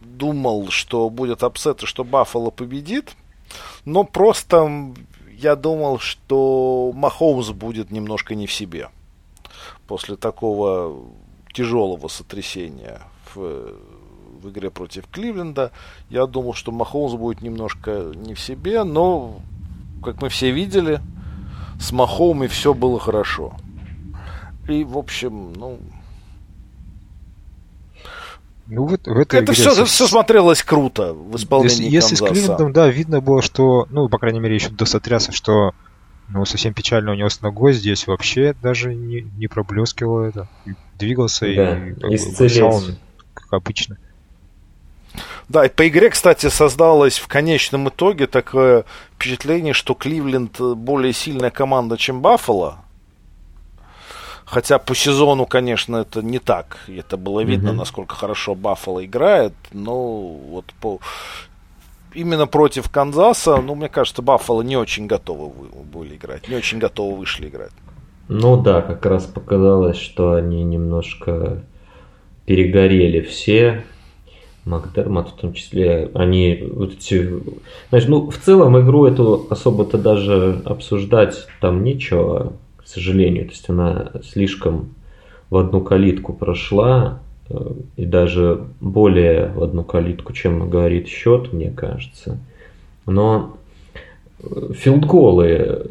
думал, что будет апсет и что Баффало победит. Но просто я думал, что Махоумс будет немножко не в себе после такого тяжелого сотрясения в, в игре против Кливленда. Я думал, что Махоумс будет немножко не в себе, но, как мы все видели, с Махоумом все было хорошо. И, в общем, ну... Ну, в, в этой это игре все, со... все смотрелось круто в исполнении Если, если с Кливлендом, да, видно было, что, ну, по крайней мере, еще до сотряса, что ну, совсем печально у него с ногой здесь вообще даже не, не проблескивало это. Двигался да, и, и исцелился он, как обычно. Да, и по игре, кстати, создалось в конечном итоге такое впечатление, что Кливленд более сильная команда, чем Баффало. Хотя по сезону, конечно, это не так. Это было видно, mm-hmm. насколько хорошо Баффало играет. Но вот по... именно против Канзаса, ну, мне кажется, Баффало не очень готовы были играть. Не очень готовы вышли играть. Ну да, как раз показалось, что они немножко перегорели все. Макдермат в том числе. Они вот эти... Знаешь, ну, в целом игру эту особо-то даже обсуждать там нечего. К сожалению, то есть она слишком в одну калитку прошла, и даже более в одну калитку, чем говорит счет, мне кажется. Но филдголы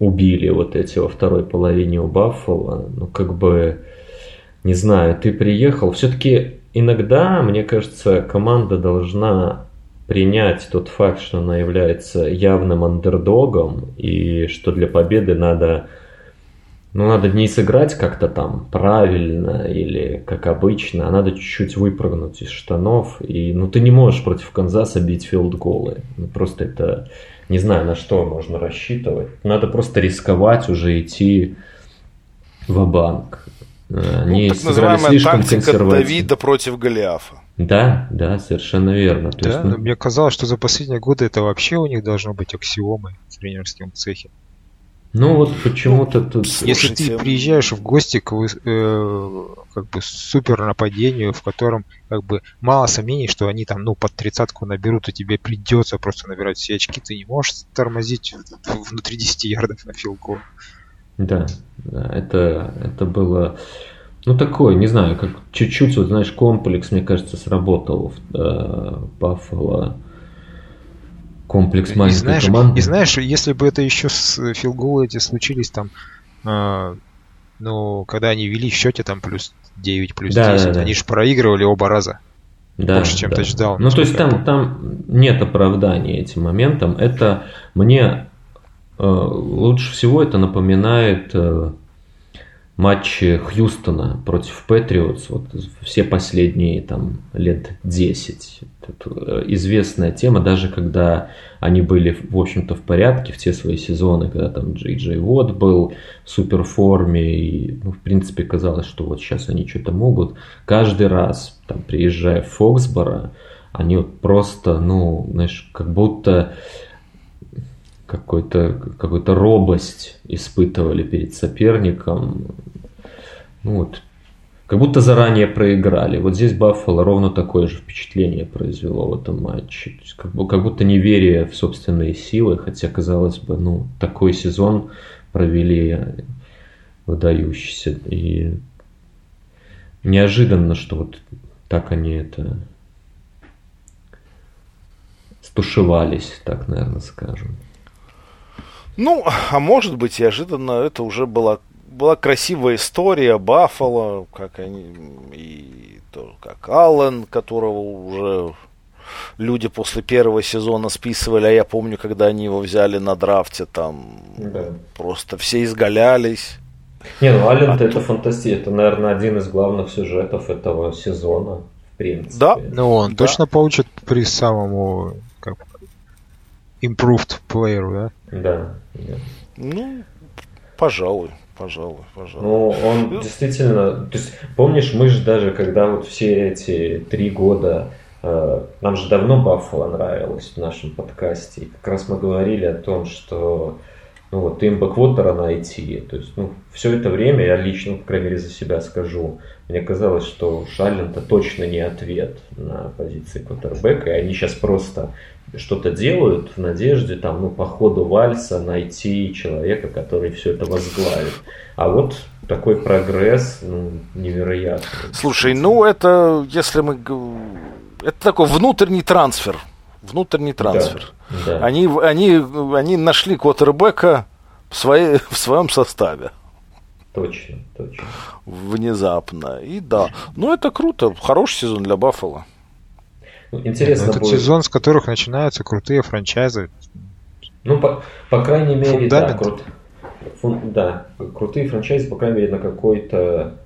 убили вот эти во второй половине у Баффало. Ну, как бы, не знаю, ты приехал. Все-таки иногда, мне кажется, команда должна принять тот факт, что она является явным андердогом, и что для победы надо... Ну, надо не сыграть как-то там правильно или как обычно, а надо чуть-чуть выпрыгнуть из штанов. И, ну, ты не можешь против Канзаса бить филдголы. Ну, просто это не знаю, на что можно рассчитывать. Надо просто рисковать, уже идти ва-банк. Они ну, так называемая тактика Давида против Голиафа. Да, да, совершенно верно. То да, есть, ну... Мне казалось, что за последние годы это вообще у них должно быть аксиомой в тренерском цехе. Ну вот почему-то ну, тут... Если слушайте... ты приезжаешь в гости к э, как бы супер нападению, в котором как бы мало сомнений, что они там ну под тридцатку наберут, и тебе придется просто набирать все очки, ты не можешь тормозить внутри десяти ярдов на филгол. Да, да, это, это было, ну такое, не знаю, как чуть-чуть, вот знаешь, комплекс, мне кажется, сработал в э, Баффало. Комплекс маленькой команды. И знаешь, если бы это еще с филголы эти случились там, э, ну, когда они вели в счете там плюс девять, плюс десять, да, да, они да. же проигрывали оба раза. Да, больше, чем да. тачдаун. Ну, то есть там, там нет оправдания этим моментам. Это мне э, лучше всего это напоминает э, матчи Хьюстона против Патриотс, вот все последние там лет десять. Это известная тема, даже когда они были, в общем-то, в порядке в те свои сезоны, когда там Джей Джей Вотт был в суперформе, и, ну, в принципе, казалось, что вот сейчас они что-то могут. Каждый раз, там, приезжая в Фоксборо, они вот просто, ну, знаешь, как будто... Какой-то, какую-то робость испытывали перед соперником. Ну, вот. Как будто заранее проиграли. Вот здесь Баффало ровно такое же впечатление произвело в этом матче. Как, как будто неверие в собственные силы, хотя, казалось бы, ну, такой сезон провели выдающийся. И неожиданно, что вот так они это стушевались, так, наверное, скажем. Ну, а может быть, неожиданно, это уже была, была красивая история Баффало, как они, и то, как Аллен, которого уже люди после первого сезона списывали, а я помню, когда они его взяли на драфте, там да. просто все изгалялись. Не, ну Аллен, а это тут... фантастия, это, наверное, один из главных сюжетов этого сезона, в принципе. Да, ну он да. точно получит при самому... Как... Improved player, да? Да. да. Ну, пожалуй, пожалуй, пожалуй. Ну, он действительно... То есть, помнишь, мы же даже, когда вот все эти три года... Э, нам же давно Баффало нравилось в нашем подкасте. И как раз мы говорили о том, что ну, вот, им бэквотера найти. То есть, ну, все это время, я лично, по крайней мере, за себя скажу, мне казалось, что Шаллен-то точно не ответ на позиции квотербека. И они сейчас просто... что-то делают в надежде там, ну, по ходу вальса найти человека, который все это возглавит. А вот такой прогресс ну, невероятный. Слушай, ну это, если мы... Это такой внутренний трансфер. Внутренний трансфер. Да, да. Они, они, они нашли квотербека в, своей, в своем составе. Точно, точно. Внезапно. И да. Ну это круто. Хороший сезон для Баффало. Интересно будет. Это сезон, с которых начинаются крутые франчайзы. Ну, по, по крайней мере, да, крут, фун, да, крутые франчайзы, по крайней мере, на какой-то...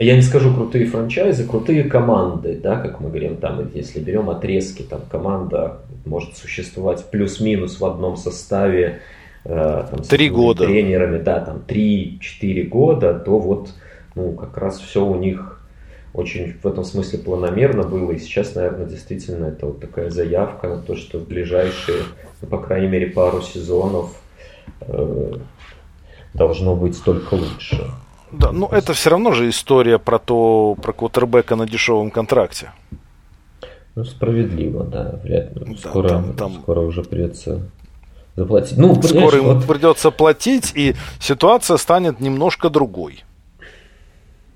Я не скажу крутые франчайзы, крутые команды, да, как мы говорим, там, если берем отрезки, там, команда может существовать плюс-минус в одном составе. Там, с три года. Тренерами, да, там, три-четыре года, то вот, ну, как раз все у них... Очень в этом смысле планомерно было, и сейчас, наверное, действительно это вот такая заявка на то, что в ближайшие, ну, по крайней мере, пару сезонов э, должно быть только лучше. Да, но это все равно же история про то, про квотербека на дешевом контракте. Ну, справедливо, да, вряд ли. Да, скоро, там, там... скоро уже придется заплатить. Ну, скоро ему вот... придется платить, и ситуация станет немножко другой.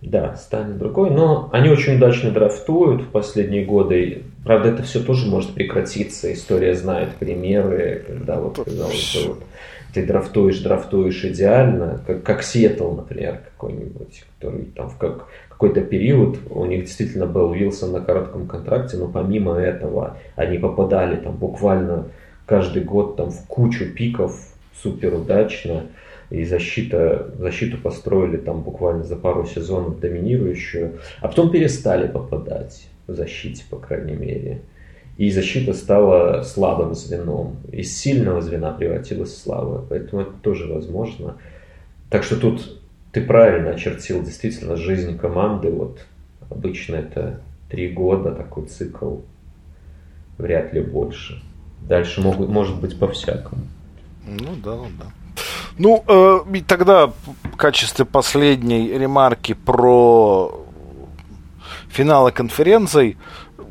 Да, станет другой, но они очень удачно драфтуют в последние годы. Правда, это все тоже может прекратиться. История знает примеры, когда вот, казалось бы, вот, ты драфтуешь, драфтуешь идеально, как, как Сиэтл, например, какой-нибудь, который там в как, какой-то период, у них действительно был Уилсон на коротком контракте, но помимо этого они попадали там буквально каждый год там, в кучу пиков суперудачно. И защита, защиту построили там буквально за пару сезонов доминирующую, а потом перестали попадать в защите, по крайней мере. И защита стала слабым звеном. Из сильного звена превратилась в слабое. Поэтому это тоже возможно. Так что тут ты правильно очертил действительно жизнь команды. Вот обычно это три года такой цикл. Вряд ли больше. Дальше могут, может быть по-всякому. Ну да, ну да. Ну, э, и тогда в качестве последней ремарки про финалы конференций.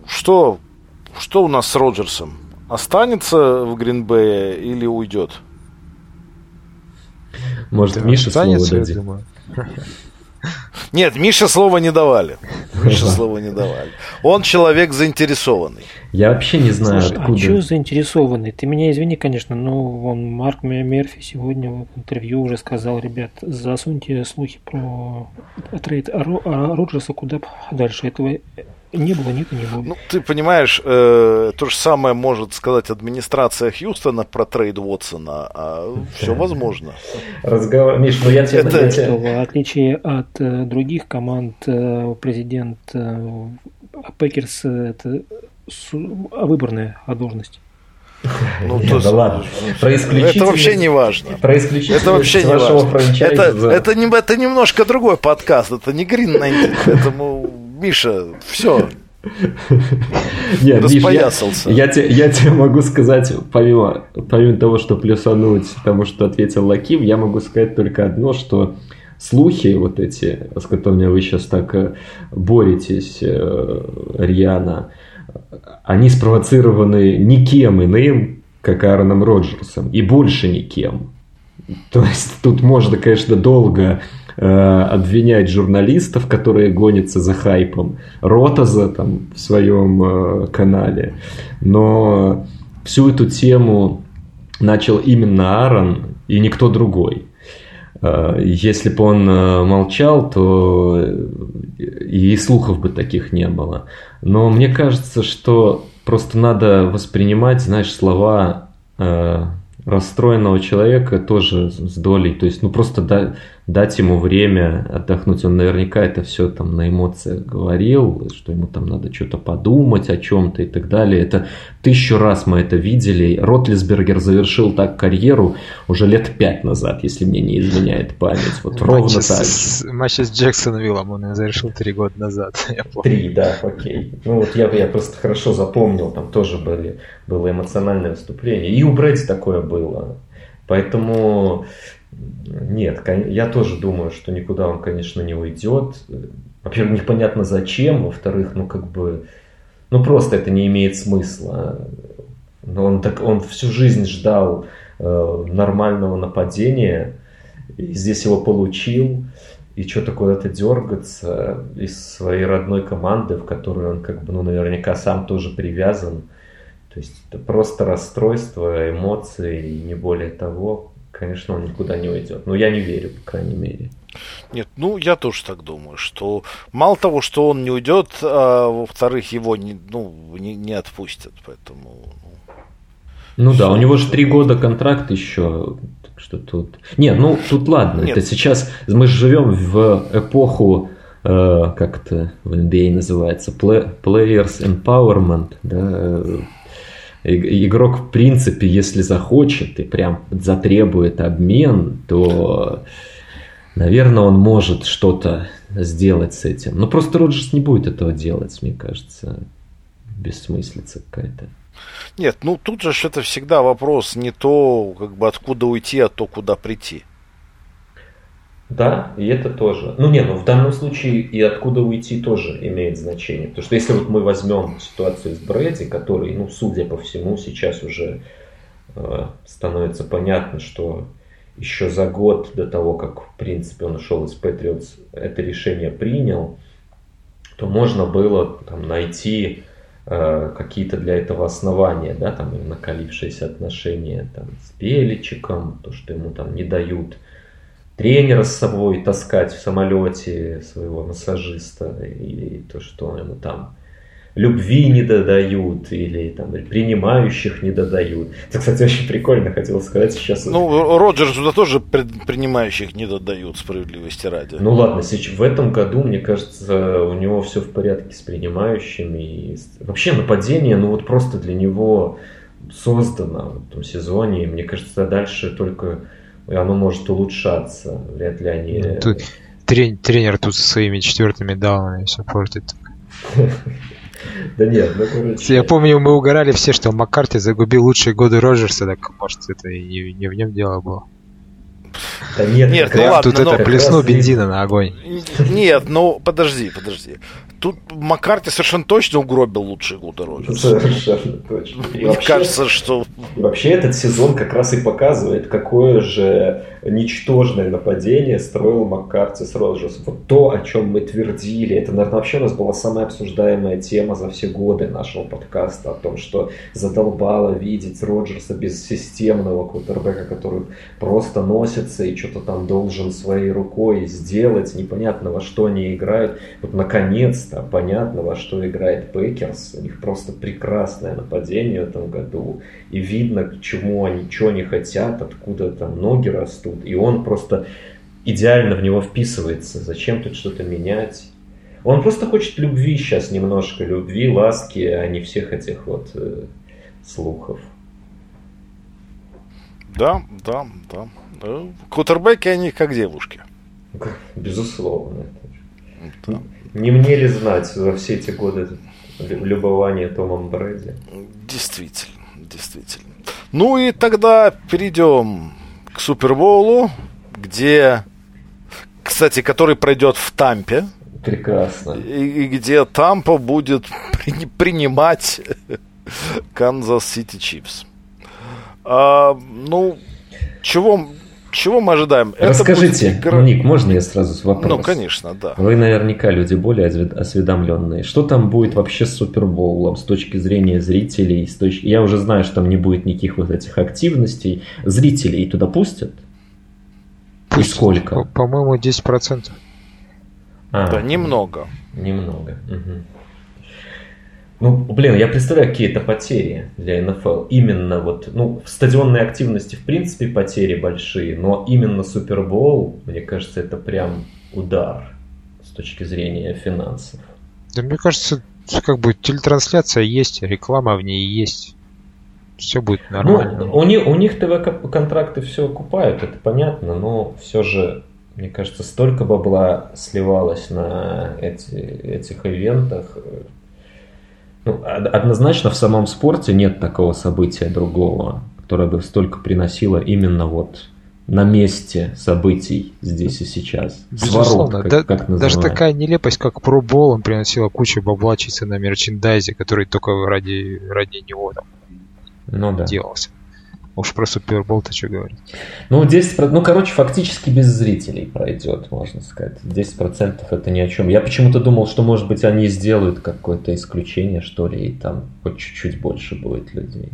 Что, что у нас с Роджерсом? Останется в Грин-Бэе или уйдет? Может, да, Миша слово дадит? Нет, Мише слова не давали. Мише слова не давали. Он человек заинтересованный. Я вообще не знаю, Слушай, откуда. А что заинтересованный? Ты меня извини, конечно, но вон Марк Мерфи сегодня в интервью уже сказал: ребят, засуньте слухи про трейд Роджерса куда подальше. Этого не было, нет и не было. Ну, ты понимаешь, э, то же самое может сказать администрация Хьюстона про трейд Уотсона. А все возможно. Разговор, Миш, ну я тебе это... что, в отличие от э, других команд, э, президент э, Пекерс э, это су... выборная должность. Ну, то да ладно. Про исключительность... Это вообще не важно. Про исключительность это вообще не важно. Это, да. это, это, это немножко другой подкаст. Это не Green девяносто, поэтому... Миша, все. Нет, распоясался. Миш, я, я, я тебе могу сказать, помимо, помимо того, что плюсануть тому, что ответил Лаким, я могу сказать только одно, что слухи вот эти, с которыми вы сейчас так боретесь, рьяно, они спровоцированы никем иным, как Аароном Роджерсом, и больше никем. То есть тут можно, конечно, долго... обвинять журналистов, которые гонятся за хайпом Ротоза там в своем э, канале. Но всю эту тему начал именно Аарон и никто другой. Э, если бы он э, молчал, то и слухов бы таких не было. Но мне кажется, что просто надо воспринимать, знаешь, слова... Э, расстроенного человека тоже с долей, то есть, ну, просто да, дать ему время отдохнуть. Он наверняка это все там на эмоциях говорил, что ему там надо что-то подумать о чем-то и так далее. Это тысячу раз мы это видели. Ротлисбергер завершил так карьеру уже лет пять назад, если мне не изменяет память. Вот ровно матч так с, же. Матч с Джексонвиллом он завершил три года назад. Три, да, окей. Ну, вот я, я просто хорошо запомнил, там тоже были, было эмоциональное выступление. И у Брэди такое было. Поэтому... Нет, я тоже думаю, что никуда он, конечно, не уйдет. Во-первых, непонятно зачем. Во-вторых, ну как бы... Ну просто это не имеет смысла. Но он, так, он всю жизнь ждал э, нормального нападения. И здесь его получил. И что-то куда-то дергаться из своей родной команды, в которую он как бы, ну наверняка сам тоже привязан. То есть это просто расстройство, эмоции и не более того. Конечно, он никуда не уйдет. Но я не верю, по крайней мере. Нет, ну, я тоже так думаю, что мало того, что он не уйдет, а, во-вторых, его не, ну, не, не отпустят, поэтому... Ну, ну да, у него же три года контракт еще, так что тут... Не, ну, тут ладно, Нет. это сейчас мы же живем в эпоху, э, как это в эн би эй называется, play, players empowerment, да, игрок, в принципе, если захочет и прям затребует обмен, то, наверное, он может что-то сделать с этим. Но просто Роджерс не будет этого делать, мне кажется. Бессмыслица какая-то. Нет, ну тут же это всегда вопрос не то, как бы откуда уйти, а то куда прийти. Да, и это тоже. Ну не, ну в данном случае и откуда уйти тоже имеет значение. Потому что если вот мы возьмем ситуацию с Брэди, который, ну, судя по всему, сейчас уже э, становится понятно, что еще за год до того, как в принципе он ушел из Patriots, это решение принял, то можно было там найти э, какие-то для этого основания, да, там накалившиеся отношения там, с Беличиком, то, что ему там не дают тренера с собой таскать в самолете, своего массажиста, и то, что он ему там любви не додают или там принимающих не додают. Это, кстати, очень прикольно, хотел сказать сейчас. Ну, Роджерс туда тоже принимающих не додают, справедливости ради. Ну ладно, в этом году, мне кажется, у него все в порядке с принимающими. Вообще нападение, ну вот просто для него создано в этом сезоне. Мне кажется, дальше только оно может улучшаться. Вряд ли они... Тут тренер тут со своими четвертыми даунами все портит. Да нет, ну короче. Я помню, мы угорали все, что Маккарти загубил лучшие годы Роджерса, так может это и не в нем дело было. Да нет, нет, ну ладно, тут но... это плеснул бензина на огонь. Нет, ну подожди, подожди. Тут Маккарти совершенно точно угробил лучшие годы Роджерса. Совершенно точно. И вообще, кажется, что... вообще этот сезон как раз и показывает, какое же ничтожное нападение строил Маккарти с Роджерсом. Вот то, о чем мы твердили, это, наверное, вообще у нас была самая обсуждаемая тема за все годы нашего подкаста, о том, что задолбало видеть Роджерса без системного квотербека, который просто носится и что-то там должен своей рукой сделать, непонятно во что они играют. Вот наконец-то понятно, во что играет Пэкерс. У них просто прекрасное нападение в этом году. И видно, к чему они, чего не хотят, откуда там ноги растут. И он просто идеально в него вписывается. Зачем тут что-то менять? Он просто хочет любви сейчас немножко. Любви, ласки, а не всех этих вот э, слухов. Да, да, да. Квотербеки, они как девушки. Безусловно. Да. Не мне ли знать за все эти годы любования Томом Брэди? Действительно, действительно. Ну и тогда перейдем к Супербоулу, где, кстати, который пройдет в Тампе. Прекрасно. И, и где Тампа будет при, принимать Kansas City Chiefs. А, ну, чего... Чего мы ожидаем? Расскажите, это игра... Ник, можно я сразу с вопросом? Ну, конечно, да. Вы наверняка люди более осведомленные. Что там будет вообще с Супербоулом с точки зрения зрителей? С точ... Я уже знаю, что там не будет никаких вот этих активностей. Зрителей туда пустят? Пусть. И сколько? По-моему, десять процентов. А, да, немного. Немного. Угу. Ну, блин, я представляю, какие это потери для эн эф эл. Именно вот, ну, в стадионной активности, в принципе, потери большие, но именно Супербоул, мне кажется, это прям удар с точки зрения финансов. Да, мне кажется, как бы телетрансляция есть, реклама в ней есть. Все будет нормально. Ну, у них, у них ТВ-контракты все окупают, это понятно, но все же, мне кажется, столько бабла сливалось на эти, этих ивентах. Ну, однозначно в самом спорте нет такого события другого, которое бы столько приносило именно вот на месте событий здесь и сейчас. Безусловно. Сворот, как, да, как даже такая нелепость, как Пробол, он приносила кучу бабла чисто на мерчендайзе, который только ради, ради него там, ну, да, делался. Уж про Супербол-то что говорить. Ну, десять процентов, ну, короче, фактически без зрителей пройдет, можно сказать. десять процентов это ни о чем. Я почему-то думал, что, может быть, они сделают какое-то исключение, что ли, и там хоть чуть-чуть больше будет людей.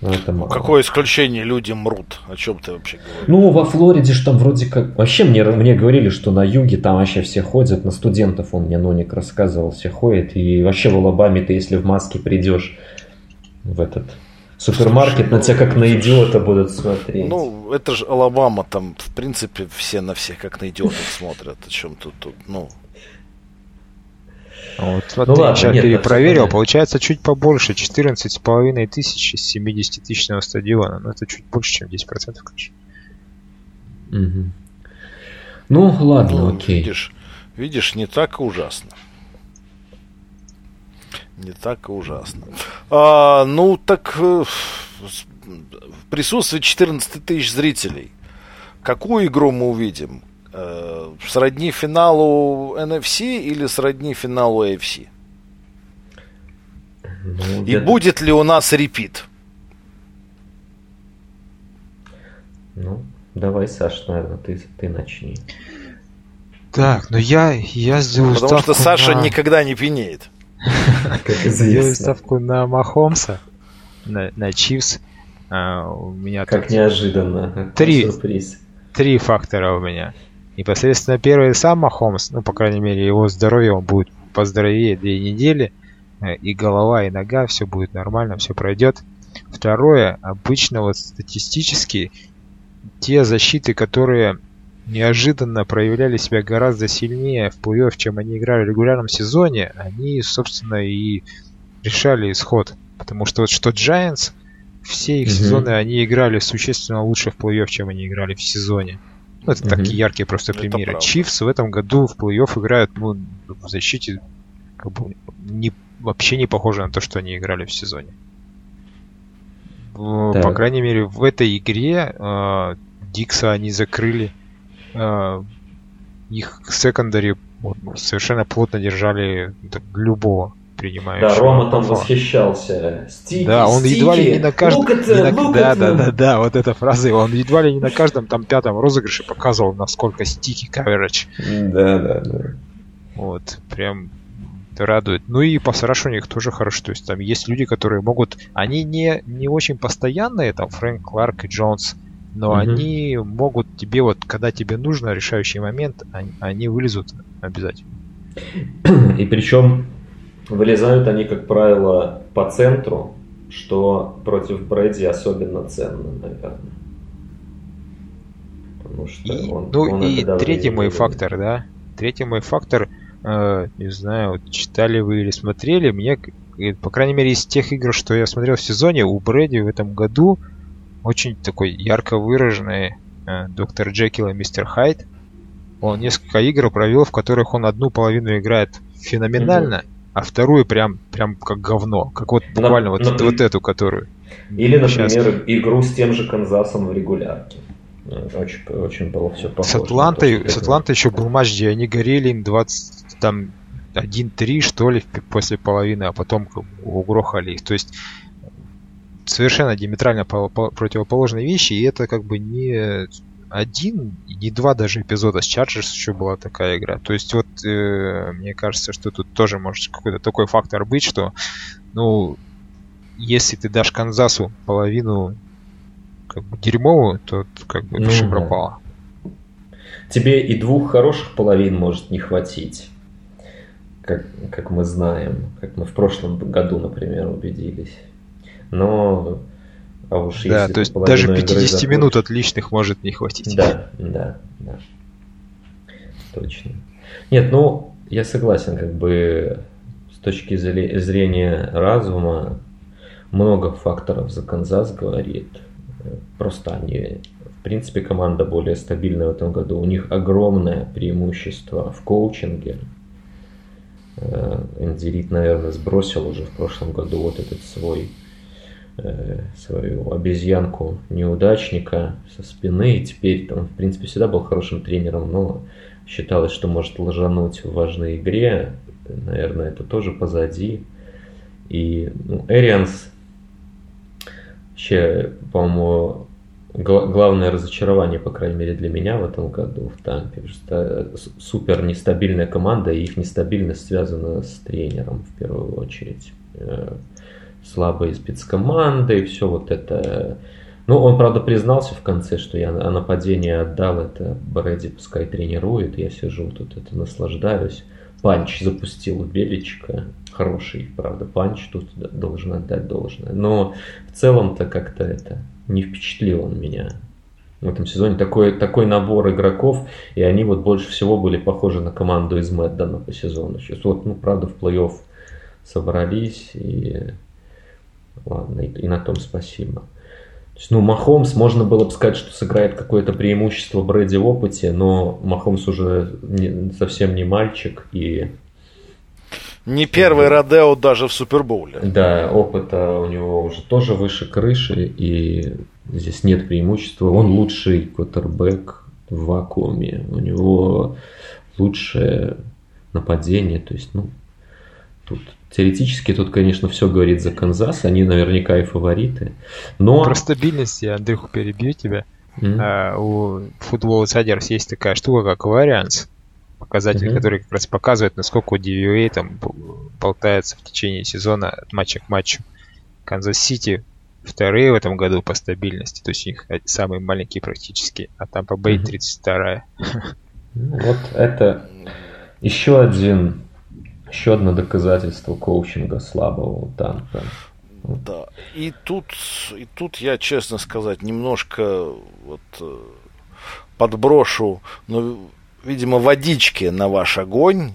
Но это мало. Какое исключение? Люди мрут. О чем ты вообще говоришь? Ну, во Флориде же там вроде как... Вообще мне, мне говорили, что на юге там вообще все ходят. На студентов он мне, Ноник, рассказывал, все ходят. И вообще в Алабаме ты, если в маске придешь в этот... супермаркет, на тебя как на идиота будут смотреть. Ну, это же Алабама, там, в принципе, все на всех как на идиота смотрят. О чем тут, тут ну... А вот, смотри, ну, ладно, я перепроверил, получается чуть побольше, четырнадцать с половиной тысяч из семидесятитысячного стадиона. Но это чуть больше, чем десять процентов, конечно. Угу. Ну, ладно, ну, окей. Видишь, видишь, не так и ужасно. Не так и ужасно. А, ну, так в присутствии четырнадцати тысяч зрителей. Какую игру мы увидим? Э, сродни финалу эн эф си или сродни финалу эй эф си? Ну, и это... будет ли у нас репит? Ну, давай, Саш, наверное, ты, ты начни. Так, ну я, я сделаю ставку. Потому что Саша на... никогда не пьянеет. Сделаю ставку на Махомса, на, на Чивс. А, у меня как неожиданно. Три, три фактора у меня. Непосредственно первый сам Махомс, ну, по крайней мере, его здоровье, он будет поздоровее две недели, и голова, и нога, все будет нормально, все пройдет. Второе, обычно вот статистически те защиты, которые неожиданно проявляли себя гораздо сильнее в плей-офф, чем они играли в регулярном сезоне, они, собственно, и решали исход. Потому что вот что Giants, все их mm-hmm. сезоны они играли существенно лучше в плей-офф, чем они играли в сезоне. Ну, это mm-hmm. такие яркие просто примеры. Чифс в этом году в плей-офф играют, ну, в защите как бы не, вообще не похоже на то, что они играли в сезоне. Да. По крайней мере, в этой игре э, Дикса они закрыли. Uh, их секондари совершенно плотно держали любого принимающего. Да, Рома там восхищался. Стики, да, он стики. едва ли не на каждом... На... Да, да, да, да, вот эта фраза. Он едва ли не на каждом там пятом розыгрыше показывал, насколько стики каверидж. Да, да, да. Вот, прям радует. Ну и по Сарашу у них тоже хорошо. То есть там есть люди, которые могут... Они не, не очень постоянные, там Фрэнк, Кларк и Джонс. Но mm-hmm. они могут тебе, вот когда тебе нужно, решающий момент, они, они вылезут обязательно. И причем вылезают они, как правило, по центру, что против Брэди особенно ценно, наверное. Потому что и, он, ну он и третий мой фактор, да. Третий мой фактор, э, не знаю, вот, читали вы или смотрели, мне, по крайней мере, из тех игр, что я смотрел в сезоне, у Брэди в этом году очень такой ярко выраженный э, доктор Джекил и мистер Хайд. Он несколько игр провел, в которых он одну половину играет феноменально, mm-hmm. а вторую прям, прям как говно. Как вот буквально на, вот, на... вот эту, которую. Или, сейчас... например, игру с тем же Канзасом в регулярке. Очень, очень было все похоже. С Атлантой, с Атлантой еще был матч, где они горели им двадцать один три, что ли, после половины, а потом угрохали их. То есть совершенно диаметрально противоположные вещи, и это как бы не один, не два даже эпизода. С Чарджерс еще была такая игра. То есть вот э, мне кажется, что тут тоже может какой-то такой фактор быть, что, ну, если ты дашь Канзасу половину как бы дерьмовую, то как бы пиши пропало. Тебе и двух хороших половин может не хватить, как, как мы знаем, как мы в прошлом году, например, убедились. Но, а уж да, если то есть даже пятьдесят минут отличных может не хватить. Да, да, да. Точно. Нет, ну, я согласен, как бы с точки зрения разума много факторов за Канзас говорит. Просто они, в принципе, команда более стабильная в этом году. У них огромное преимущество в коучинге. Энди Рид, наверное, сбросил уже в прошлом году вот этот свой свою обезьянку неудачника со спины, и теперь там, в принципе, всегда был хорошим тренером, но считалось, что может лажануть в важной игре, наверное, это тоже позади. И ну, Эрианс вообще, по-моему, гла- главное разочарование, по крайней мере, для меня в этом году в Тампе, что супер нестабильная команда, и их нестабильность связана с тренером в первую очередь. Слабые спецкоманды и все вот это. Ну, он, правда, признался в конце, что я нападение отдал, это Брэди пускай тренирует, я сижу тут, это наслаждаюсь. Панч запустил у Беличка, хороший, правда, панч тут должен отдать должное. Но в целом-то как-то это не впечатлил он меня. В этом сезоне такой, такой набор игроков, и они вот больше всего были похожи на команду из Мэддена по сезону. Сейчас вот, ну, правда, в плей-офф собрались и... Ладно, и, и на том спасибо. То есть, ну, Махомс, можно было бы сказать, что сыграет какое-то преимущество Брэди в опыте, но Махомс уже не, совсем не мальчик и... Не первый Родео даже в Супербоуле. Да, опыта у него уже тоже выше крыши, и здесь нет преимущества. Он лучший квотербэк в вакууме, у него лучшее нападение, то есть, ну, тут... Теоретически тут, конечно, все говорит за Канзас, они наверняка и фавориты. Но... Про стабильность, я, Андрюху, перебью тебя. Mm-hmm. А, у Football Insiders есть такая штука, как variance, показатель, mm-hmm. который как раз показывает, насколько ди ви эй там болтается в течение сезона от матча к матчу. Канзас Сити вторые в этом году по стабильности, то есть у них самые маленькие практически, а Тампа Бэй mm-hmm. тридцать вторая. Вот это еще один Еще одно доказательство коучинга слабого у Тампы. Да. И тут, и тут я, честно сказать, немножко вот подброшу, ну, видимо, водички на ваш огонь.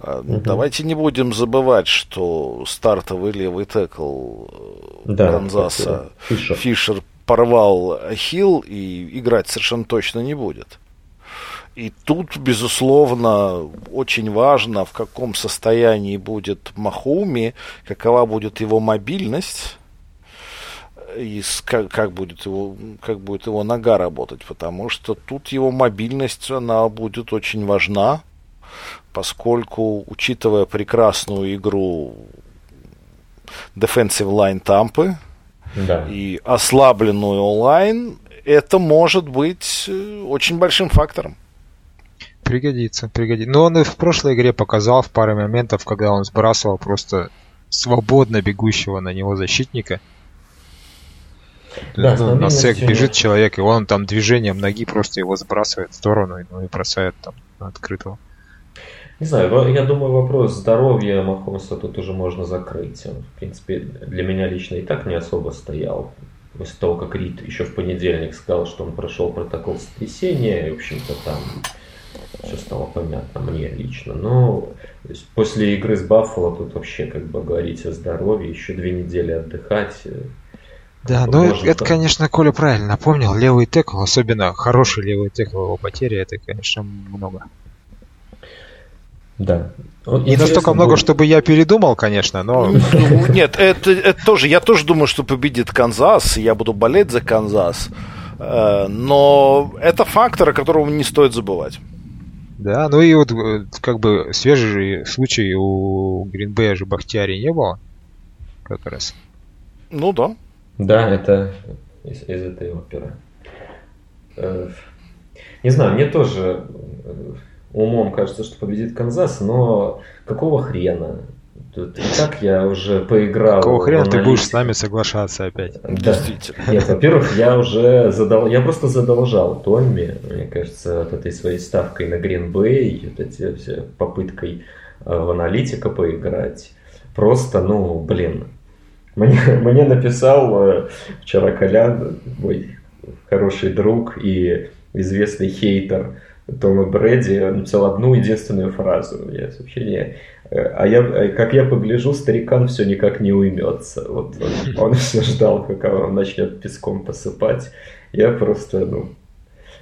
Uh-huh. Давайте не будем забывать, что стартовый левый тэкл да, Канзаса Фишер. Фишер порвал Хилл и играть совершенно точно не будет. И тут, безусловно, очень важно, в каком состоянии будет Махоуми, какова будет его мобильность и как, как, будет его, как будет его нога работать, потому что тут его мобильность, она будет очень важна. Поскольку, учитывая прекрасную игру Defensive Line Тампы да. и ослабленную онлайн, это может быть очень большим фактором. Пригодится, пригодится. Но он и в прошлой игре показал в паре моментов, когда он сбрасывал просто свободно бегущего на него защитника. Да, ну, на сек бежит человек, и он там движением ноги просто его сбрасывает в сторону ну, и бросает там на открытого. Не знаю, я думаю, вопрос здоровья Махомса тут уже можно закрыть. Он, в принципе, для меня лично и так не особо стоял. После того, как Рид еще в понедельник сказал, что он прошел протокол сотрясения, и, в общем-то, там все стало понятно мне лично. Но после игры с Баффало тут вообще, как бы, говорить о здоровье, еще две недели отдыхать. Да, ну это, так... конечно, Коля правильно напомнил. Левый тэкл, особенно хороший левый тэкл, его потери, это, конечно, много. Да. Вот не настолько много, будет. Чтобы я передумал, конечно, но... Нет, это, это тоже, я тоже думаю, что победит Канзас, я буду болеть за Канзас, но это фактор, о котором не стоит забывать. Да, ну и вот как бы свежий случай у Гринбея же Бахтиари не было как раз. Ну да. Да, это из, из этой оперы. Не знаю, мне тоже... Умом кажется, что победит Канзас, но какого хрена? Тут и так я уже поиграл. Какого хрена аналитику. Ты будешь с нами соглашаться опять? Да. Действительно. Нет, во-первых, я уже задол... я просто задолжал Томми, мне кажется, вот этой своей ставкой на Грин Бэй, вот этой все попыткой в аналитика поиграть. Просто, ну, блин. Мне, мне написал вчера Колян, мой хороший друг и известный хейтер, Тома Брэди написал одну единственную фразу. Я сообщение. А я, как я погляжу, старикан все никак не уймется. Вот он, он все ждал, пока он начнет песком посыпать. Я просто, ну,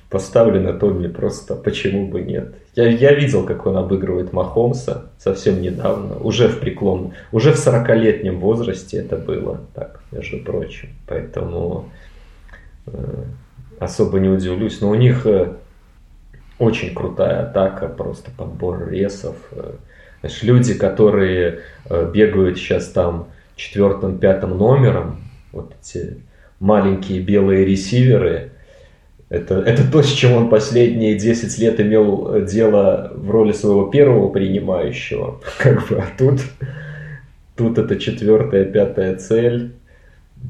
поставлю на Томми просто, почему бы нет. Я, я видел, как он обыгрывает Махомса совсем недавно, уже в преклонном, уже в сорокалетнем возрасте это было, так, между прочим. Поэтому э, особо не удивлюсь. Но у них э, очень крутая атака, просто подбор ресов. Знаешь, люди, которые бегают сейчас там четвертым, пятым номером, вот эти маленькие белые ресиверы, это, это то, с чем он последние десять лет имел дело в роли своего первого принимающего. Как бы, а тут, тут это четвертая, пятая цель.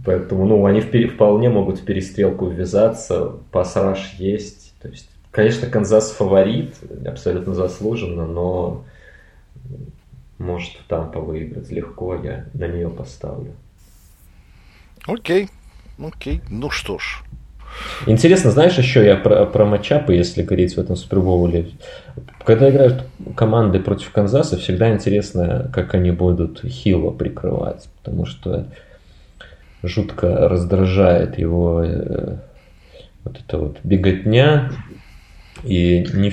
Поэтому ну, они впер- вполне могут в перестрелку ввязаться, пассаж есть, то есть конечно, Канзас фаворит, абсолютно заслуженно, но может Тампа выиграть легко, я на нее поставлю. Окей, окей, ну что ж. Интересно, знаешь, еще я про, про матчапы, если говорить в этом Супербоуле. Когда играют команды против Канзаса, всегда интересно, как они будут Хилла прикрывать, потому что жутко раздражает его э, вот эта вот беготня. И не...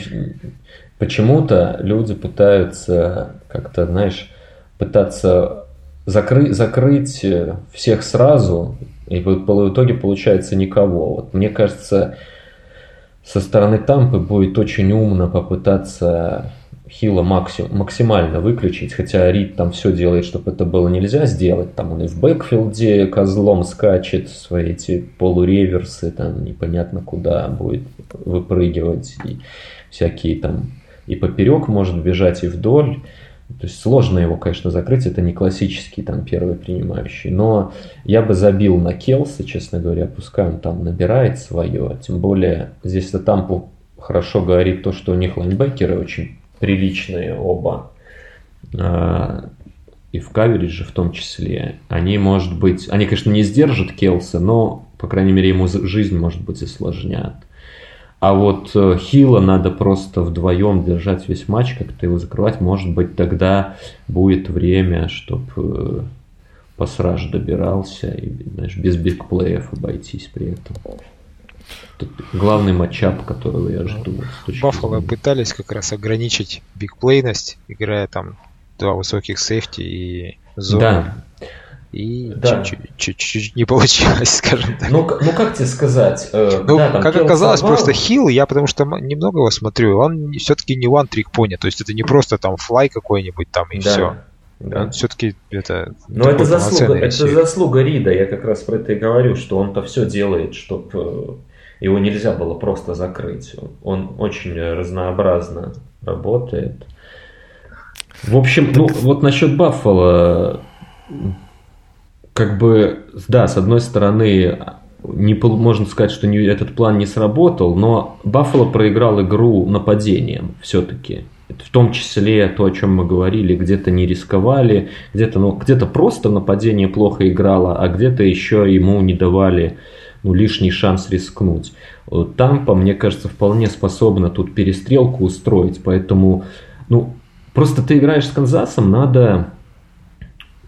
почему-то люди пытаются как-то, знаешь, пытаться закры... закрыть всех сразу, и в итоге получается никого. Вот, мне кажется, со стороны Тампы будет очень умно попытаться Хилла максим... максимально выключить, хотя Рид там все делает, чтобы это было нельзя сделать. Там он и в бэкфилде козлом скачет, свои эти полуреверсы, там непонятно куда будет выпрыгивать, и всякие там и поперек может бежать, и вдоль. То есть сложно его, конечно, закрыть, это не классический там первый принимающий. Но я бы забил на Келса, честно говоря, пускай он там набирает свое. Тем более здесь-то Тампу хорошо говорит то, что у них лайнбекеры очень приличные оба. и в каверидже в том числе, они, может быть, они, конечно, не сдержат Келси, но, по крайней мере, ему жизнь, может быть, усложнят. А вот Хилла надо просто вдвоем держать весь матч, как-то его закрывать. Может быть, тогда будет время, чтобы Пасраж добирался и, знаешь, без бигплеев обойтись при этом. Тут главный матчап, которого я жду. Баффало пытались как раз ограничить бигплейность, играя там два высоких сейфти и зону. Да. И да. чуть-чуть не получилось, скажем так. Ну, ну как тебе сказать? Э, ну, да, как оказалось, сломал. Просто Хилл, я потому что немного его смотрю, он все-таки не one-trick pony, то есть это не просто там флай какой-нибудь там и да. все. Да. Он все-таки это... Но это заслуга, это заслуга Рида, я как раз про это и говорю, что он-то все делает, чтобы его нельзя было просто закрыть. Он очень разнообразно работает. В общем, ну вот насчет Баффало... Как бы, да, с одной стороны, не, можно сказать, что не, этот план не сработал, но Баффало проиграл игру нападением все-таки. В том числе то, о чем мы говорили, где-то не рисковали, где-то, ну, где-то просто нападение плохо играло, а где-то еще ему не давали ну, лишний шанс рискнуть. Тампа, мне кажется, вполне способна тут перестрелку устроить, поэтому ну, просто ты играешь с Канзасом, надо...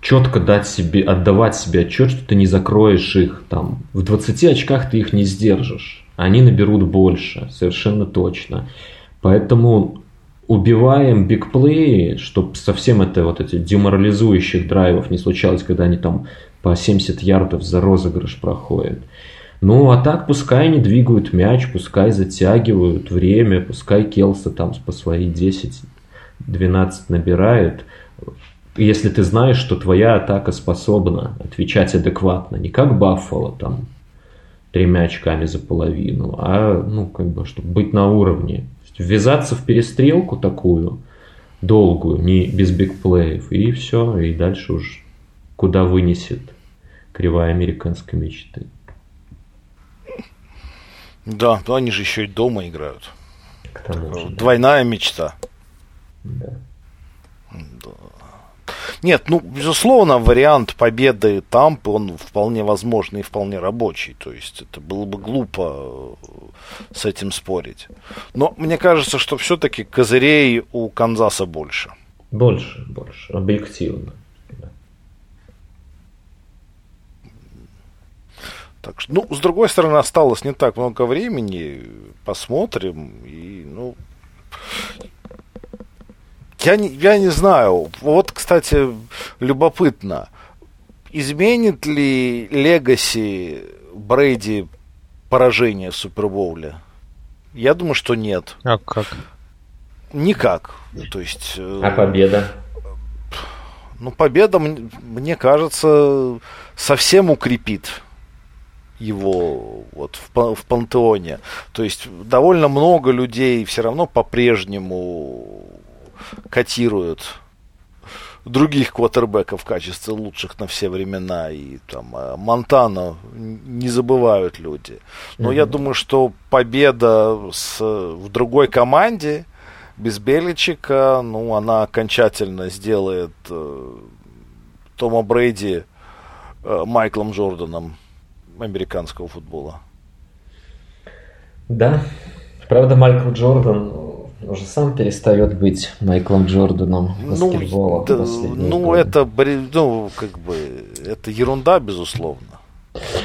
четко дать себе, отдавать себе отчет, что ты не закроешь их там. В двадцати очках ты их не сдержишь. Они наберут больше, совершенно точно. Поэтому убиваем бигплеи, чтобы совсем это вот эти деморализующих драйвов не случалось, когда они там по семьдесят ярдов за розыгрыш проходят. Ну, а так пускай они двигают мяч, пускай затягивают время, пускай Келса там по свои десять-двенадцать набирает. Если ты знаешь, что твоя атака способна отвечать адекватно, не как Баффало, там, тремя очками за половину, а, ну, как бы, чтобы быть на уровне. Ввязаться в перестрелку такую, долгую, не без бигплеев, и все, и дальше уж куда вынесет кривая американской мечты. Да, но они же еще и дома играют. К тому же, двойная да. мечта. Да. Да. Нет, ну, безусловно, вариант победы Тампы, он вполне возможный и вполне рабочий. То есть, это было бы глупо с этим спорить. Но мне кажется, что все-таки козырей у Канзаса больше. Больше, больше, объективно. Да. Так что, ну, с другой стороны, осталось не так много времени. Посмотрим. И, ну... Я не, я не знаю. Вот, кстати, любопытно. Изменит ли легаси Брейди поражение в Супербоуле? Я думаю, что нет. А как? Никак. То есть, а победа? Ну, победа, мне кажется, совсем укрепит его вот в, в пантеоне. То есть, довольно много людей все равно по-прежнему... котируют других квотербеков в качестве лучших на все времена. И там Монтана не забывают люди. Но mm-hmm. я думаю, что победа с, в другой команде без Беличика, ну, она окончательно сделает э, Тома Брейди э, Майклом Джорданом американского футбола. Да. Правда, Майкл Джордан уже сам перестает быть Майклом Джорданом баскетбола. Ну, да, ну это ну, как бы это ерунда, безусловно.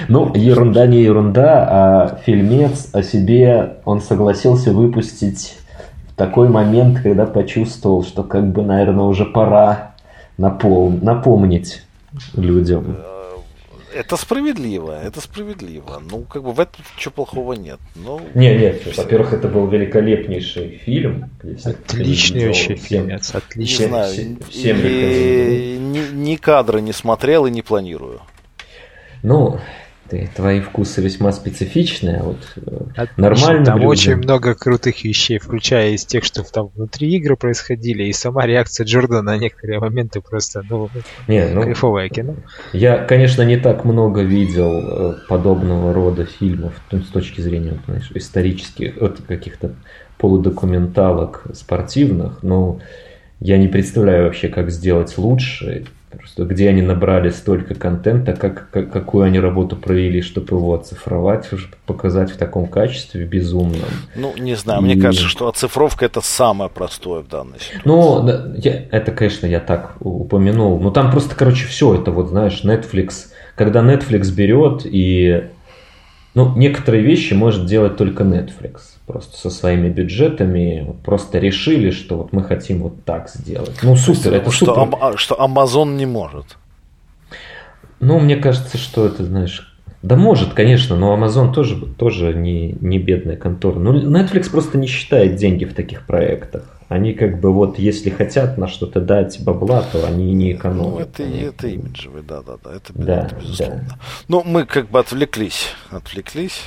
Ну, ерунда не ерунда, а фильмец о себе он согласился выпустить в такой момент, когда почувствовал, что как бы, наверное, уже пора напом... напомнить людям. Это справедливо, это справедливо. Ну, как бы в этом ничего плохого нет. Но... Нет, нет, во-первых, это был великолепнейший фильм. Отличный фильм. Отличный. Не знаю, всем, всем и... ни, ни кадра не смотрел и не планирую. Ну, ты, твои вкусы весьма специфичные. Вот, нормально. Там блюдо. Очень много крутых вещей, включая из тех, что там внутри игры происходили, и сама реакция Джордана на некоторые моменты просто ну, не, ну, кайфовое кино. Я, конечно, не так много видел подобного рода фильмов с точки зрения, знаешь, исторических, каких-то полудокументалок спортивных, но Я не представляю вообще, как сделать лучше, просто где они набрали столько контента, как, как, какую они работу провели, чтобы его оцифровать, показать в таком качестве безумном. Ну, не знаю, и... мне кажется, что оцифровка — это самое простое в данной ситуации. Ну, я, это, конечно, я так упомянул, но там просто, короче, все это, вот, знаешь, Netflix, когда Netflix берет и... Ну, некоторые вещи может делать только Netflix, просто со своими бюджетами, просто решили, что вот мы хотим вот так сделать. Ну, супер, это что, супер. А, что Amazon не может? Ну, мне кажется, что это, знаешь, да может, конечно, но Amazon тоже, тоже не, не бедная контора. Ну, Netflix просто не считает деньги в таких проектах. Они как бы вот, если хотят на что-то дать бабла, то они не экономят. Ну, это, они... это имиджевый, да-да-да, это, да, это безусловно. Да. Но мы как бы отвлеклись, отвлеклись.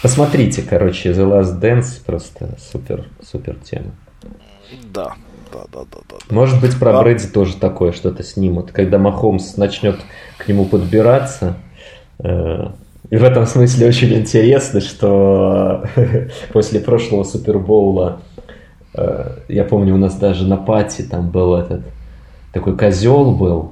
Посмотрите, короче, The Last Dance, просто супер-супер тема. Да. Да, да, да, да. Может быть, про да. Брэди тоже такое что-то снимут, когда Махомс начнет к нему подбираться. И в этом смысле очень интересно, что после прошлого Супербоула, я помню, у нас даже на пати там был этот такой козел был,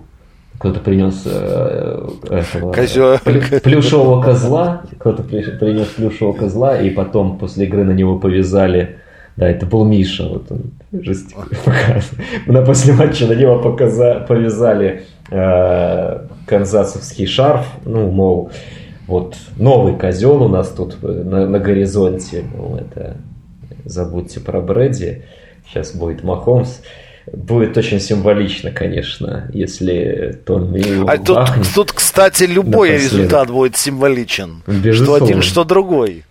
кто-то принес э, этого, Козё... плю, плюшевого козла, кто-то принес плюшевого козла, и потом после игры на него повязали, да, это был Миша, вот он жестикулировал, после матча на него показа... повязали э, канзасовский шарф, ну, мол, вот новый козел у нас тут на, на горизонте, ну, это... Забудьте про Брэди, сейчас будет Махомс. Будет очень символично, конечно, если Том Милл а тут, тут, кстати, любой напоследок. Результат будет символичен. Безусловно. Что один, что другой.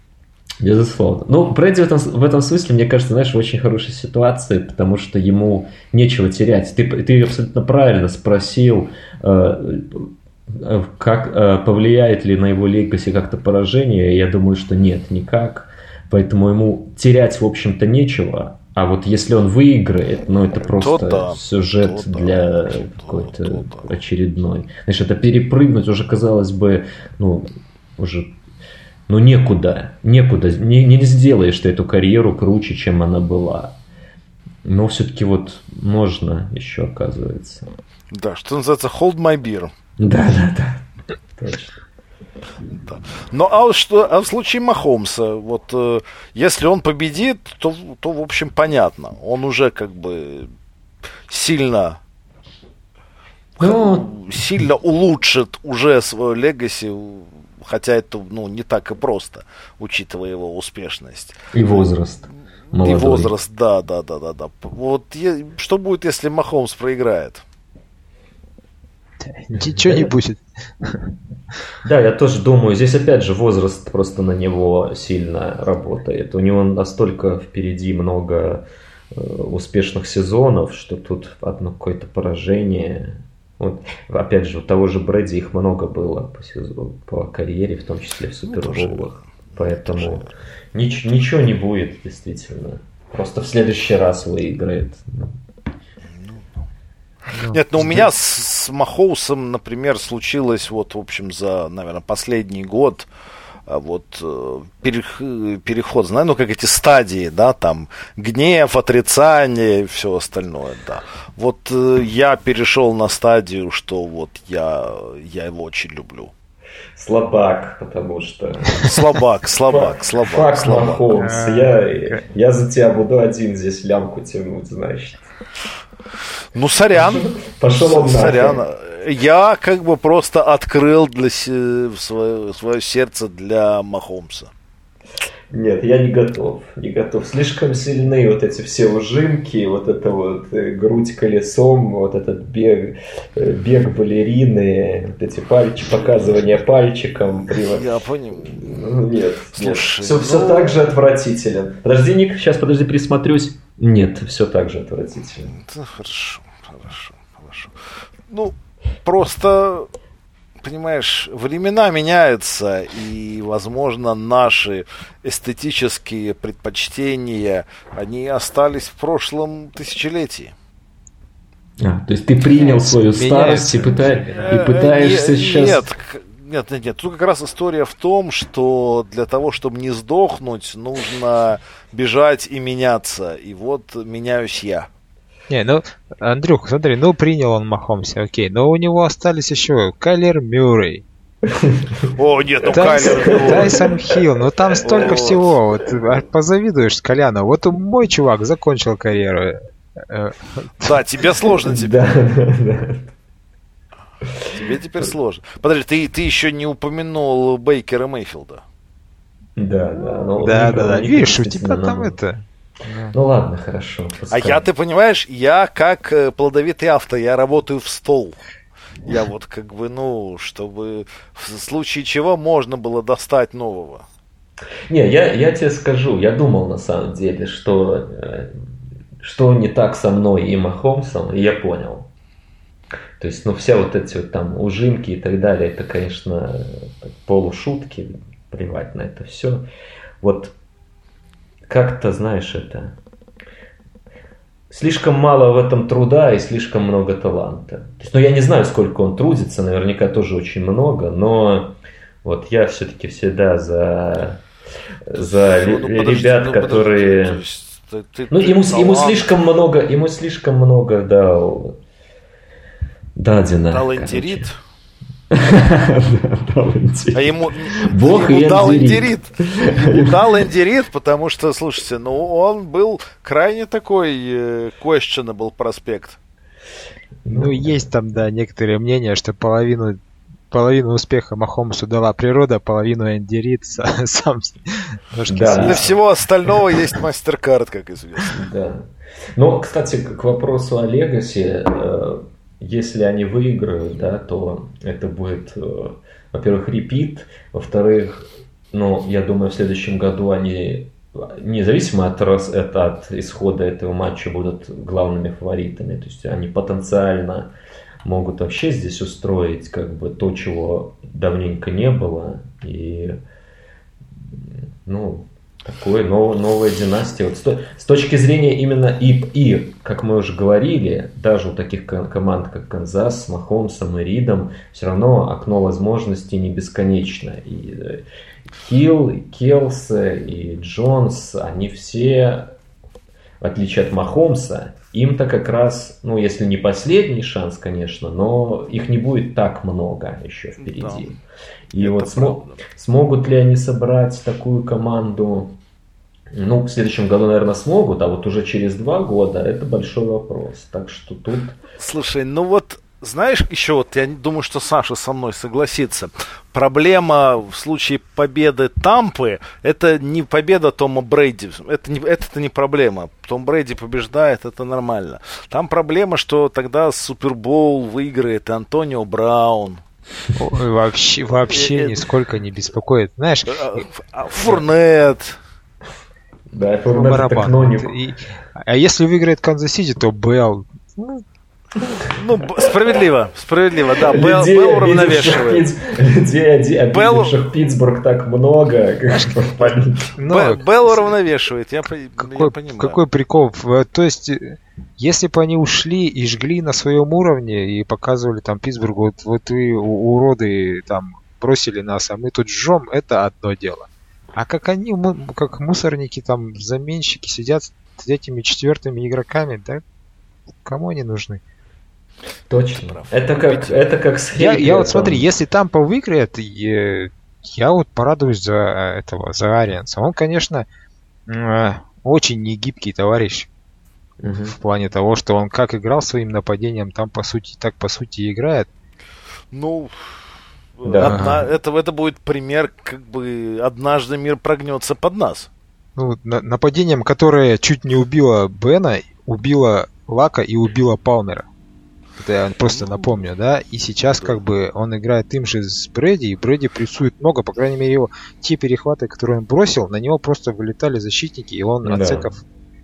Безусловно. Ну, Брэди в этом, в этом смысле, мне кажется, знаешь, в очень хорошей ситуации, потому что ему нечего терять. Ты, ты абсолютно правильно спросил, как, повлияет ли на его лейкосе как-то поражение. Я думаю, что нет, никак. Поэтому ему терять, в общем-то, нечего. А вот если он выиграет, ну, это просто то, да, сюжет то, для то, какой-то то, то, очередной. Значит, это перепрыгнуть уже, казалось бы, ну, уже, ну, некуда. Некуда. Не, не сделаешь ты эту карьеру круче, чем она была. Но все-таки вот можно еще, оказывается. Да, что называется, hold my beer. Да-да-да, точно. Да. Ну, а, что, а в случае Махомса, вот, э, если он победит, то, то, в общем, понятно. Он уже, как бы, сильно, ну, сильно улучшит уже свою легаси, хотя это, ну, не так и просто, учитывая его успешность. И возраст. Молодой. И возраст, да, да, да, да, да. Вот, е- что будет, если Махомс проиграет? Ничего не будет. Да, я тоже думаю, здесь опять же возраст просто на него сильно работает. У него настолько впереди много э, успешных сезонов, что тут одно какое-то поражение. Вот, опять же, у того же Брэди их много было по, сезону, по карьере, в том числе в Супербоулах. Поэтому нич- ничего не будет, действительно. Просто в следующий раз выиграет. Нет, но у меня с, с Махоусом, например, случилось вот, в общем, за, наверное, последний год вот переход, знаю, ну, как эти стадии, да, там, гнев, отрицание, все остальное, да. Вот я перешел на стадию, что вот я, я его очень люблю. Слабак, потому что... Слабак, слабак, слабак. Фак, слабак. Махоус, я, я за тебя буду один здесь лямку тянуть, значит. Ну, сорян. Пошел он сорян. Нахрен. Я как бы просто открыл для се... свое, свое сердце для Махомса. Нет, я не готов. Не готов. Слишком сильны вот эти все ужимки, вот эта вот грудь колесом, вот этот бег, бег балерины, вот эти пальчики, показывания пальчиком. Привод... Я понял. Ну, нет. Слушай, нет. Все, ну... все так же отвратителен. Подожди, Ник, сейчас, подожди, присмотрюсь. Нет, все так же отвратительно. Да, хорошо, хорошо, хорошо. Ну, просто... Понимаешь, времена меняются, и, возможно, наши эстетические предпочтения, они остались в прошлом тысячелетии. А, то есть ты принял свою старость и, пыта... и пытаешься сейчас... Нет, нет, нет, нет. Тут как раз история в том, что для того, чтобы не сдохнуть, нужно бежать и меняться. И вот меняюсь я. Не, ну, Андрюх, смотри, ну принял он Махомса, окей, но у него остались еще Кайлер Мюррей. О, нет, ну Кайлер. Тайсон Хилл, ну там столько всего, вот позавидуешь Коляну. Вот мой чувак закончил карьеру. Да, тебе сложно, тебе. Тебе теперь сложно. Подожди, ты, ты еще не упомянул Бейкера Мейфилда. Да, да. Ну, да, да, да. Видишь, у тебя там нам... это... Ну ладно, хорошо. Пускай. А я, ты понимаешь, я как плодовитый авто, я работаю в стол. Я вот как бы, ну, чтобы в случае чего можно было достать нового. Не, я, я тебе скажу, я думал на самом деле, что, что не так со мной и Махомсом, и я понял. То есть, ну, все вот эти вот там ужимки и так далее, это, конечно, полушутки, плевать на это все. Вот как-то, знаешь, это... Слишком мало в этом труда и слишком много таланта. То есть, ну, я не знаю, сколько он трудится, наверняка тоже очень много, но вот я все-таки всегда за, за ну, ребят, подожди, ну, которые... Подожди, ты, ты, ну, ты ему, ему слишком много, ему слишком много дал... Дадина, дал интерит. А ему дал интерит. Дал интерит, потому что, слушайте, ну он был крайне такой questionable проспект. Ну, есть там, да, некоторые мнения, что половину половину успеха Махомсу дала природа, половину Энди Рид сам. Для всего остального есть MasterCard, как известно. Ну, кстати, к вопросу о легаси. Если они выиграют, да, то это будет, во-первых, репит, во-вторых, ну, я думаю, в следующем году они, независимо от, от исхода этого матча, будут главными фаворитами. То есть они потенциально могут вообще здесь устроить как бы то, чего давненько не было. И, ну, такое нов, новая династия. Вот с, с точки зрения именно и, и, как мы уже говорили, даже у таких команд, как Канзас, с Махомсом и Ридом, все равно окно возможностей не бесконечно. И Хилл, и Келсе, и Джонс, они все, в отличие от Махомса, им-то как раз, ну, если не последний шанс, конечно, но их не будет так много еще впереди. Да. И это вот смо- смогут ли они собрать такую команду? Ну, в следующем году, наверное, смогут, а вот уже через два года это большой вопрос. Так что тут... Слушай, ну вот, знаешь, еще вот, я думаю, что Саша со мной согласится. Проблема в случае победы Тампы, это не победа Тома Брэди, это не, это не проблема. Том Брэди побеждает, это нормально. Там проблема, что тогда Супербоул выиграет Антонио Браун. Вообще, вообще нисколько не беспокоит. Знаешь, Фурнет. Да, Фурнет это кноник. А если выиграет Канзас-Сити, то Белл. Ну, справедливо, справедливо, да. Белл, Белл уравновешивает. Людей, обидевших Питтсбург, так много. Белл уравновешивает, я понимаю. Какой прикол. То есть... Если бы они ушли и жгли на своем уровне и показывали там Питтсбургу, вот, вот вы уроды там бросили нас, а мы тут жжем, это одно дело. А как они, как мусорники, там заменщики сидят с этими четвертыми игроками, да? Кому они нужны? Точно. Это как, это как с Хейтером. Я, я вот смотри, если Тампа выиграет, я вот порадуюсь за этого, за Арианса. Он, конечно, очень негибкий товарищ. Угу. В плане того, что он как играл своим нападением, там по сути так по сути играет. Ну, да. одна, это, это будет пример, как бы однажды мир прогнется под нас. Ну, на, нападением, которое чуть не убило Бена, убило Лака и убило Палмера. Это я просто напомню, да. И сейчас как бы он играет им же с Брэди, и Брэди прессует много, по крайней мере, его те перехваты, которые он бросил, на него просто вылетали защитники, и он да. от секов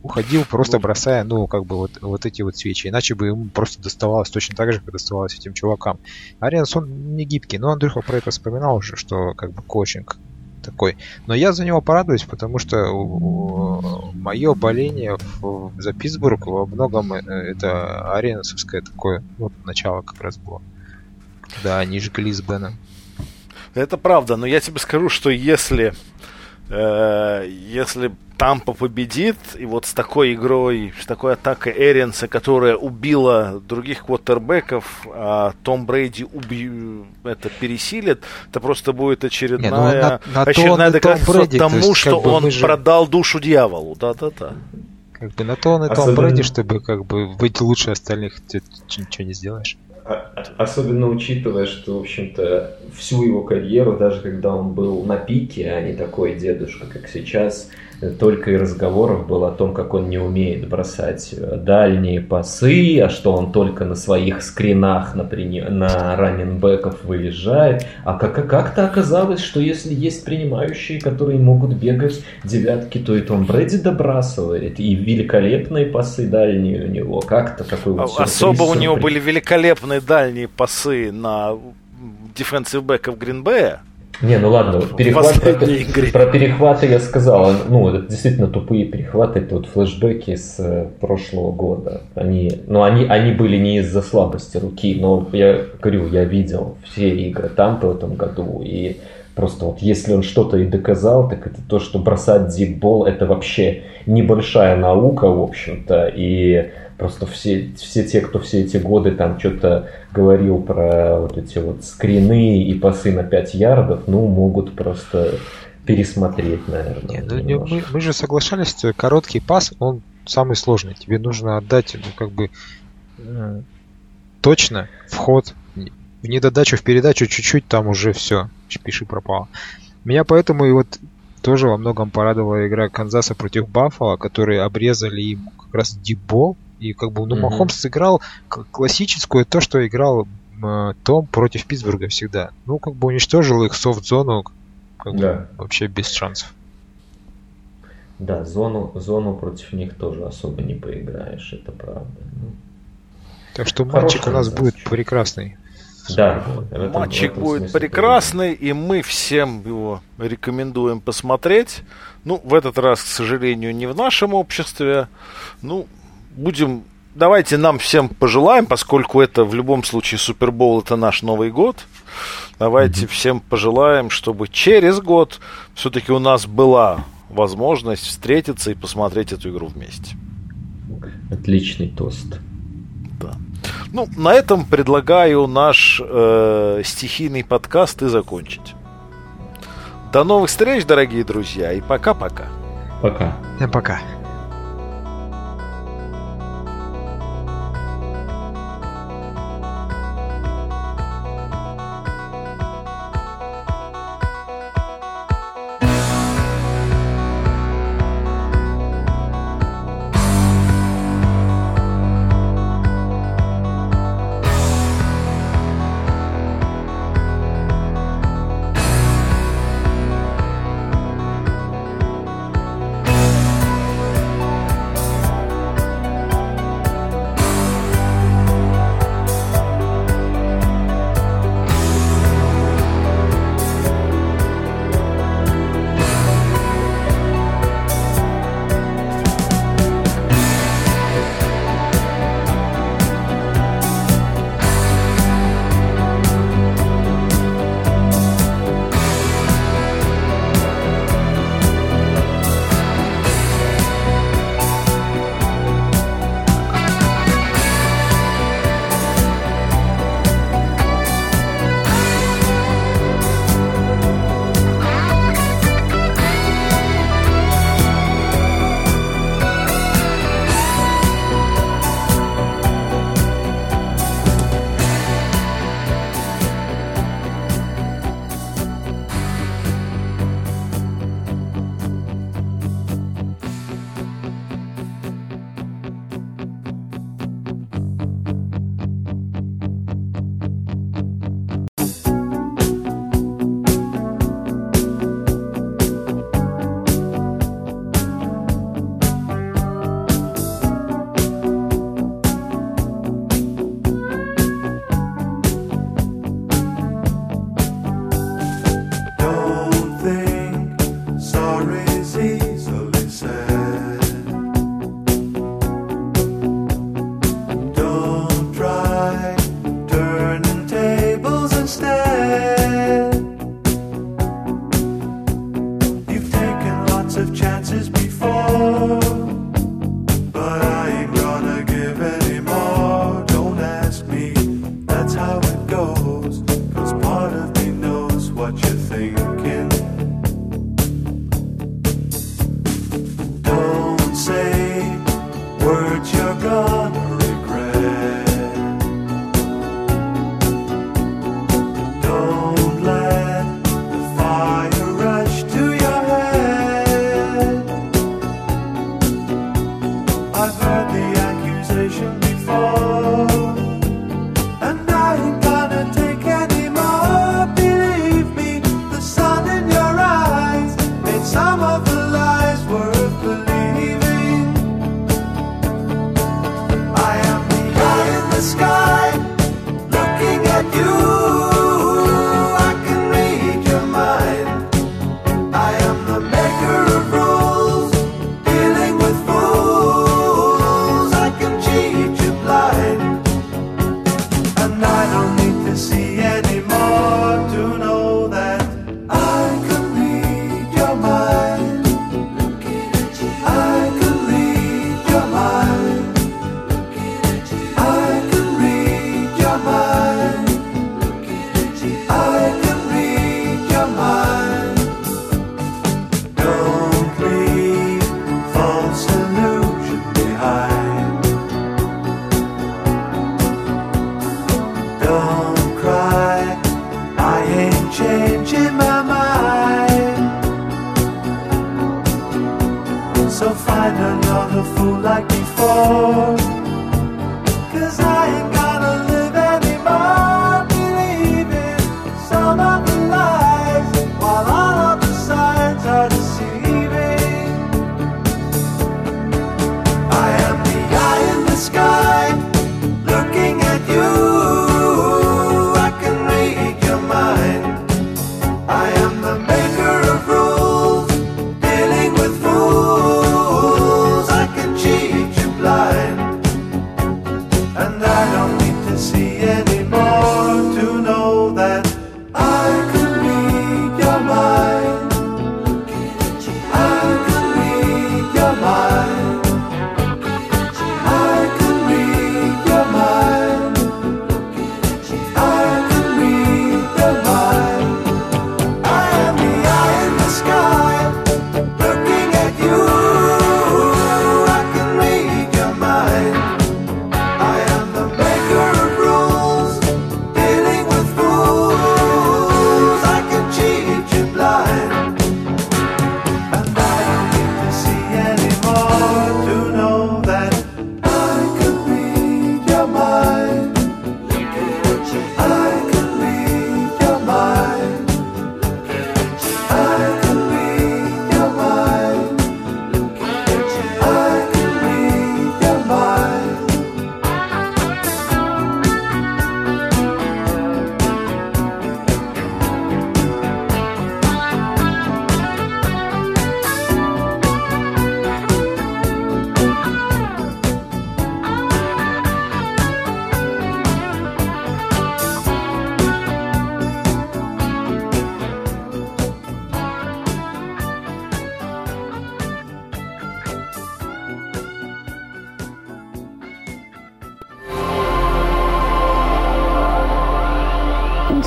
уходил, просто бросая, ну, как бы вот, вот эти вот свечи. Иначе бы ему просто доставалось точно так же, как доставалось этим чувакам. Арианс, он не гибкий. Но Андрюха про это вспоминал уже, что как бы коучинг такой. Но я за него порадуюсь, потому что мое боление в, за Питтсбург во многом это ариансовское такое вот начало как раз было. Когда они жгли с Беном. Это правда, но я тебе скажу, что если... Если Тампа победит, и вот с такой игрой, с такой атакой Эринса, которая убила других квотербэков, а Том Брейди уби... это пересилит, это просто будет очередная, ну, на, на очередная то доказательство Том Брэди, тому, то есть, что он же... продал душу дьяволу. Да-да-да. Как бы на то он и Том Особенно... Брэди, чтобы как бы быть лучше остальных, ты ничего не сделаешь. Особенно учитывая, что, в общем-то, всю его карьеру, даже когда он был на пике, а не такой дедушка, как сейчас, только и разговоров было о том, как он не умеет бросать дальние пасы, а что он только на своих скринах, например, на раннинбэков выезжает. А как- как-то оказалось, что если есть принимающие, которые могут бегать девятки, то и Том Брэди добрасывает. И великолепные пасы дальние у него. Как-то такой вот сюрприз. Особо у него были великолепные дальние пасы на дефенсивбэков Гринбэя. Не, ну ладно, перехват, про перехваты я сказал. Ну, это действительно тупые перехваты. Это вот флешбеки с прошлого года. Они, ну, они, они были не из-за слабости руки, но я говорю, я видел все игры Тампы в этом году. И просто вот если он что-то и доказал, так это то, что бросать дипбол — это вообще небольшая наука, в общем-то. И просто все, все те, кто все эти годы там что-то говорил про вот эти вот скрины и пасы на пять ярдов, ну, могут просто пересмотреть, наверное. Нет, ну, мы, мы же соглашались, что короткий пас, он самый сложный. Тебе нужно отдать, ну, как бы, э, точно вход, в недодачу, в передачу, чуть-чуть, там уже все, пиши пропало. Меня поэтому и вот тоже во многом порадовала игра Канзаса против Баффало, которые обрезали им как раз дипбол. И как бы, ну, mm-hmm. Махомс сыграл классическую, то, что играл э, Том против Питтсбурга всегда. Ну, как бы уничтожил их софт-зону, как да. бы вообще без шансов. Да, зону, зону против них тоже особо не поиграешь, это правда. Ну, так что матчик у нас будет прекрасный. Да, этом, матчик будет прекрасный, и мы всем его рекомендуем посмотреть. Ну, в этот раз, к сожалению, не в нашем обществе. Ну, будем, давайте нам всем пожелаем, поскольку это в любом случае Супербол, это наш Новый год. Давайте mm-hmm. всем пожелаем, чтобы через год все-таки у нас была возможность встретиться и посмотреть эту игру вместе. Отличный тост. Да. Ну, на этом предлагаю наш э, стихийный подкаст и закончить. До новых встреч, дорогие друзья, и пока-пока. Пока. Всем пока. I've heard the accusation before, and I ain't gonna take any more. Believe me, the sun in your eyes made some of the lies worth believing. I am the eye in the sky, looking at you. I can read your mind. I am the maker of rules.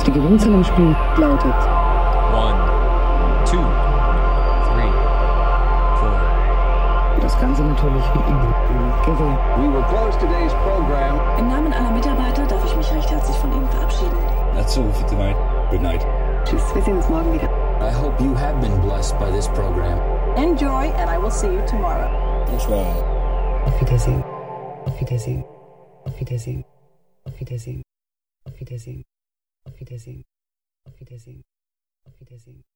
Die Gewinnzahl im Spiel lautet one, two, three, four. Das Ganze natürlich wie immer Gewinn. We will close today's program. Im Namen aller Mitarbeiter darf ich mich recht herzlich von Ihnen verabschieden. That's all for tonight. Good night. Tschüss, wir sehen uns morgen wieder. I hope you have been blessed by this program. Enjoy and I will see you tomorrow. That's right. Auf Wiedersehen. Auf Wiedersehen. Auf Wiedersehen. Auf Wiedersehen. Auf Wiedersehen. Auf Wiedersehen. Auf Wiedersehen. Auf Wiedersehen.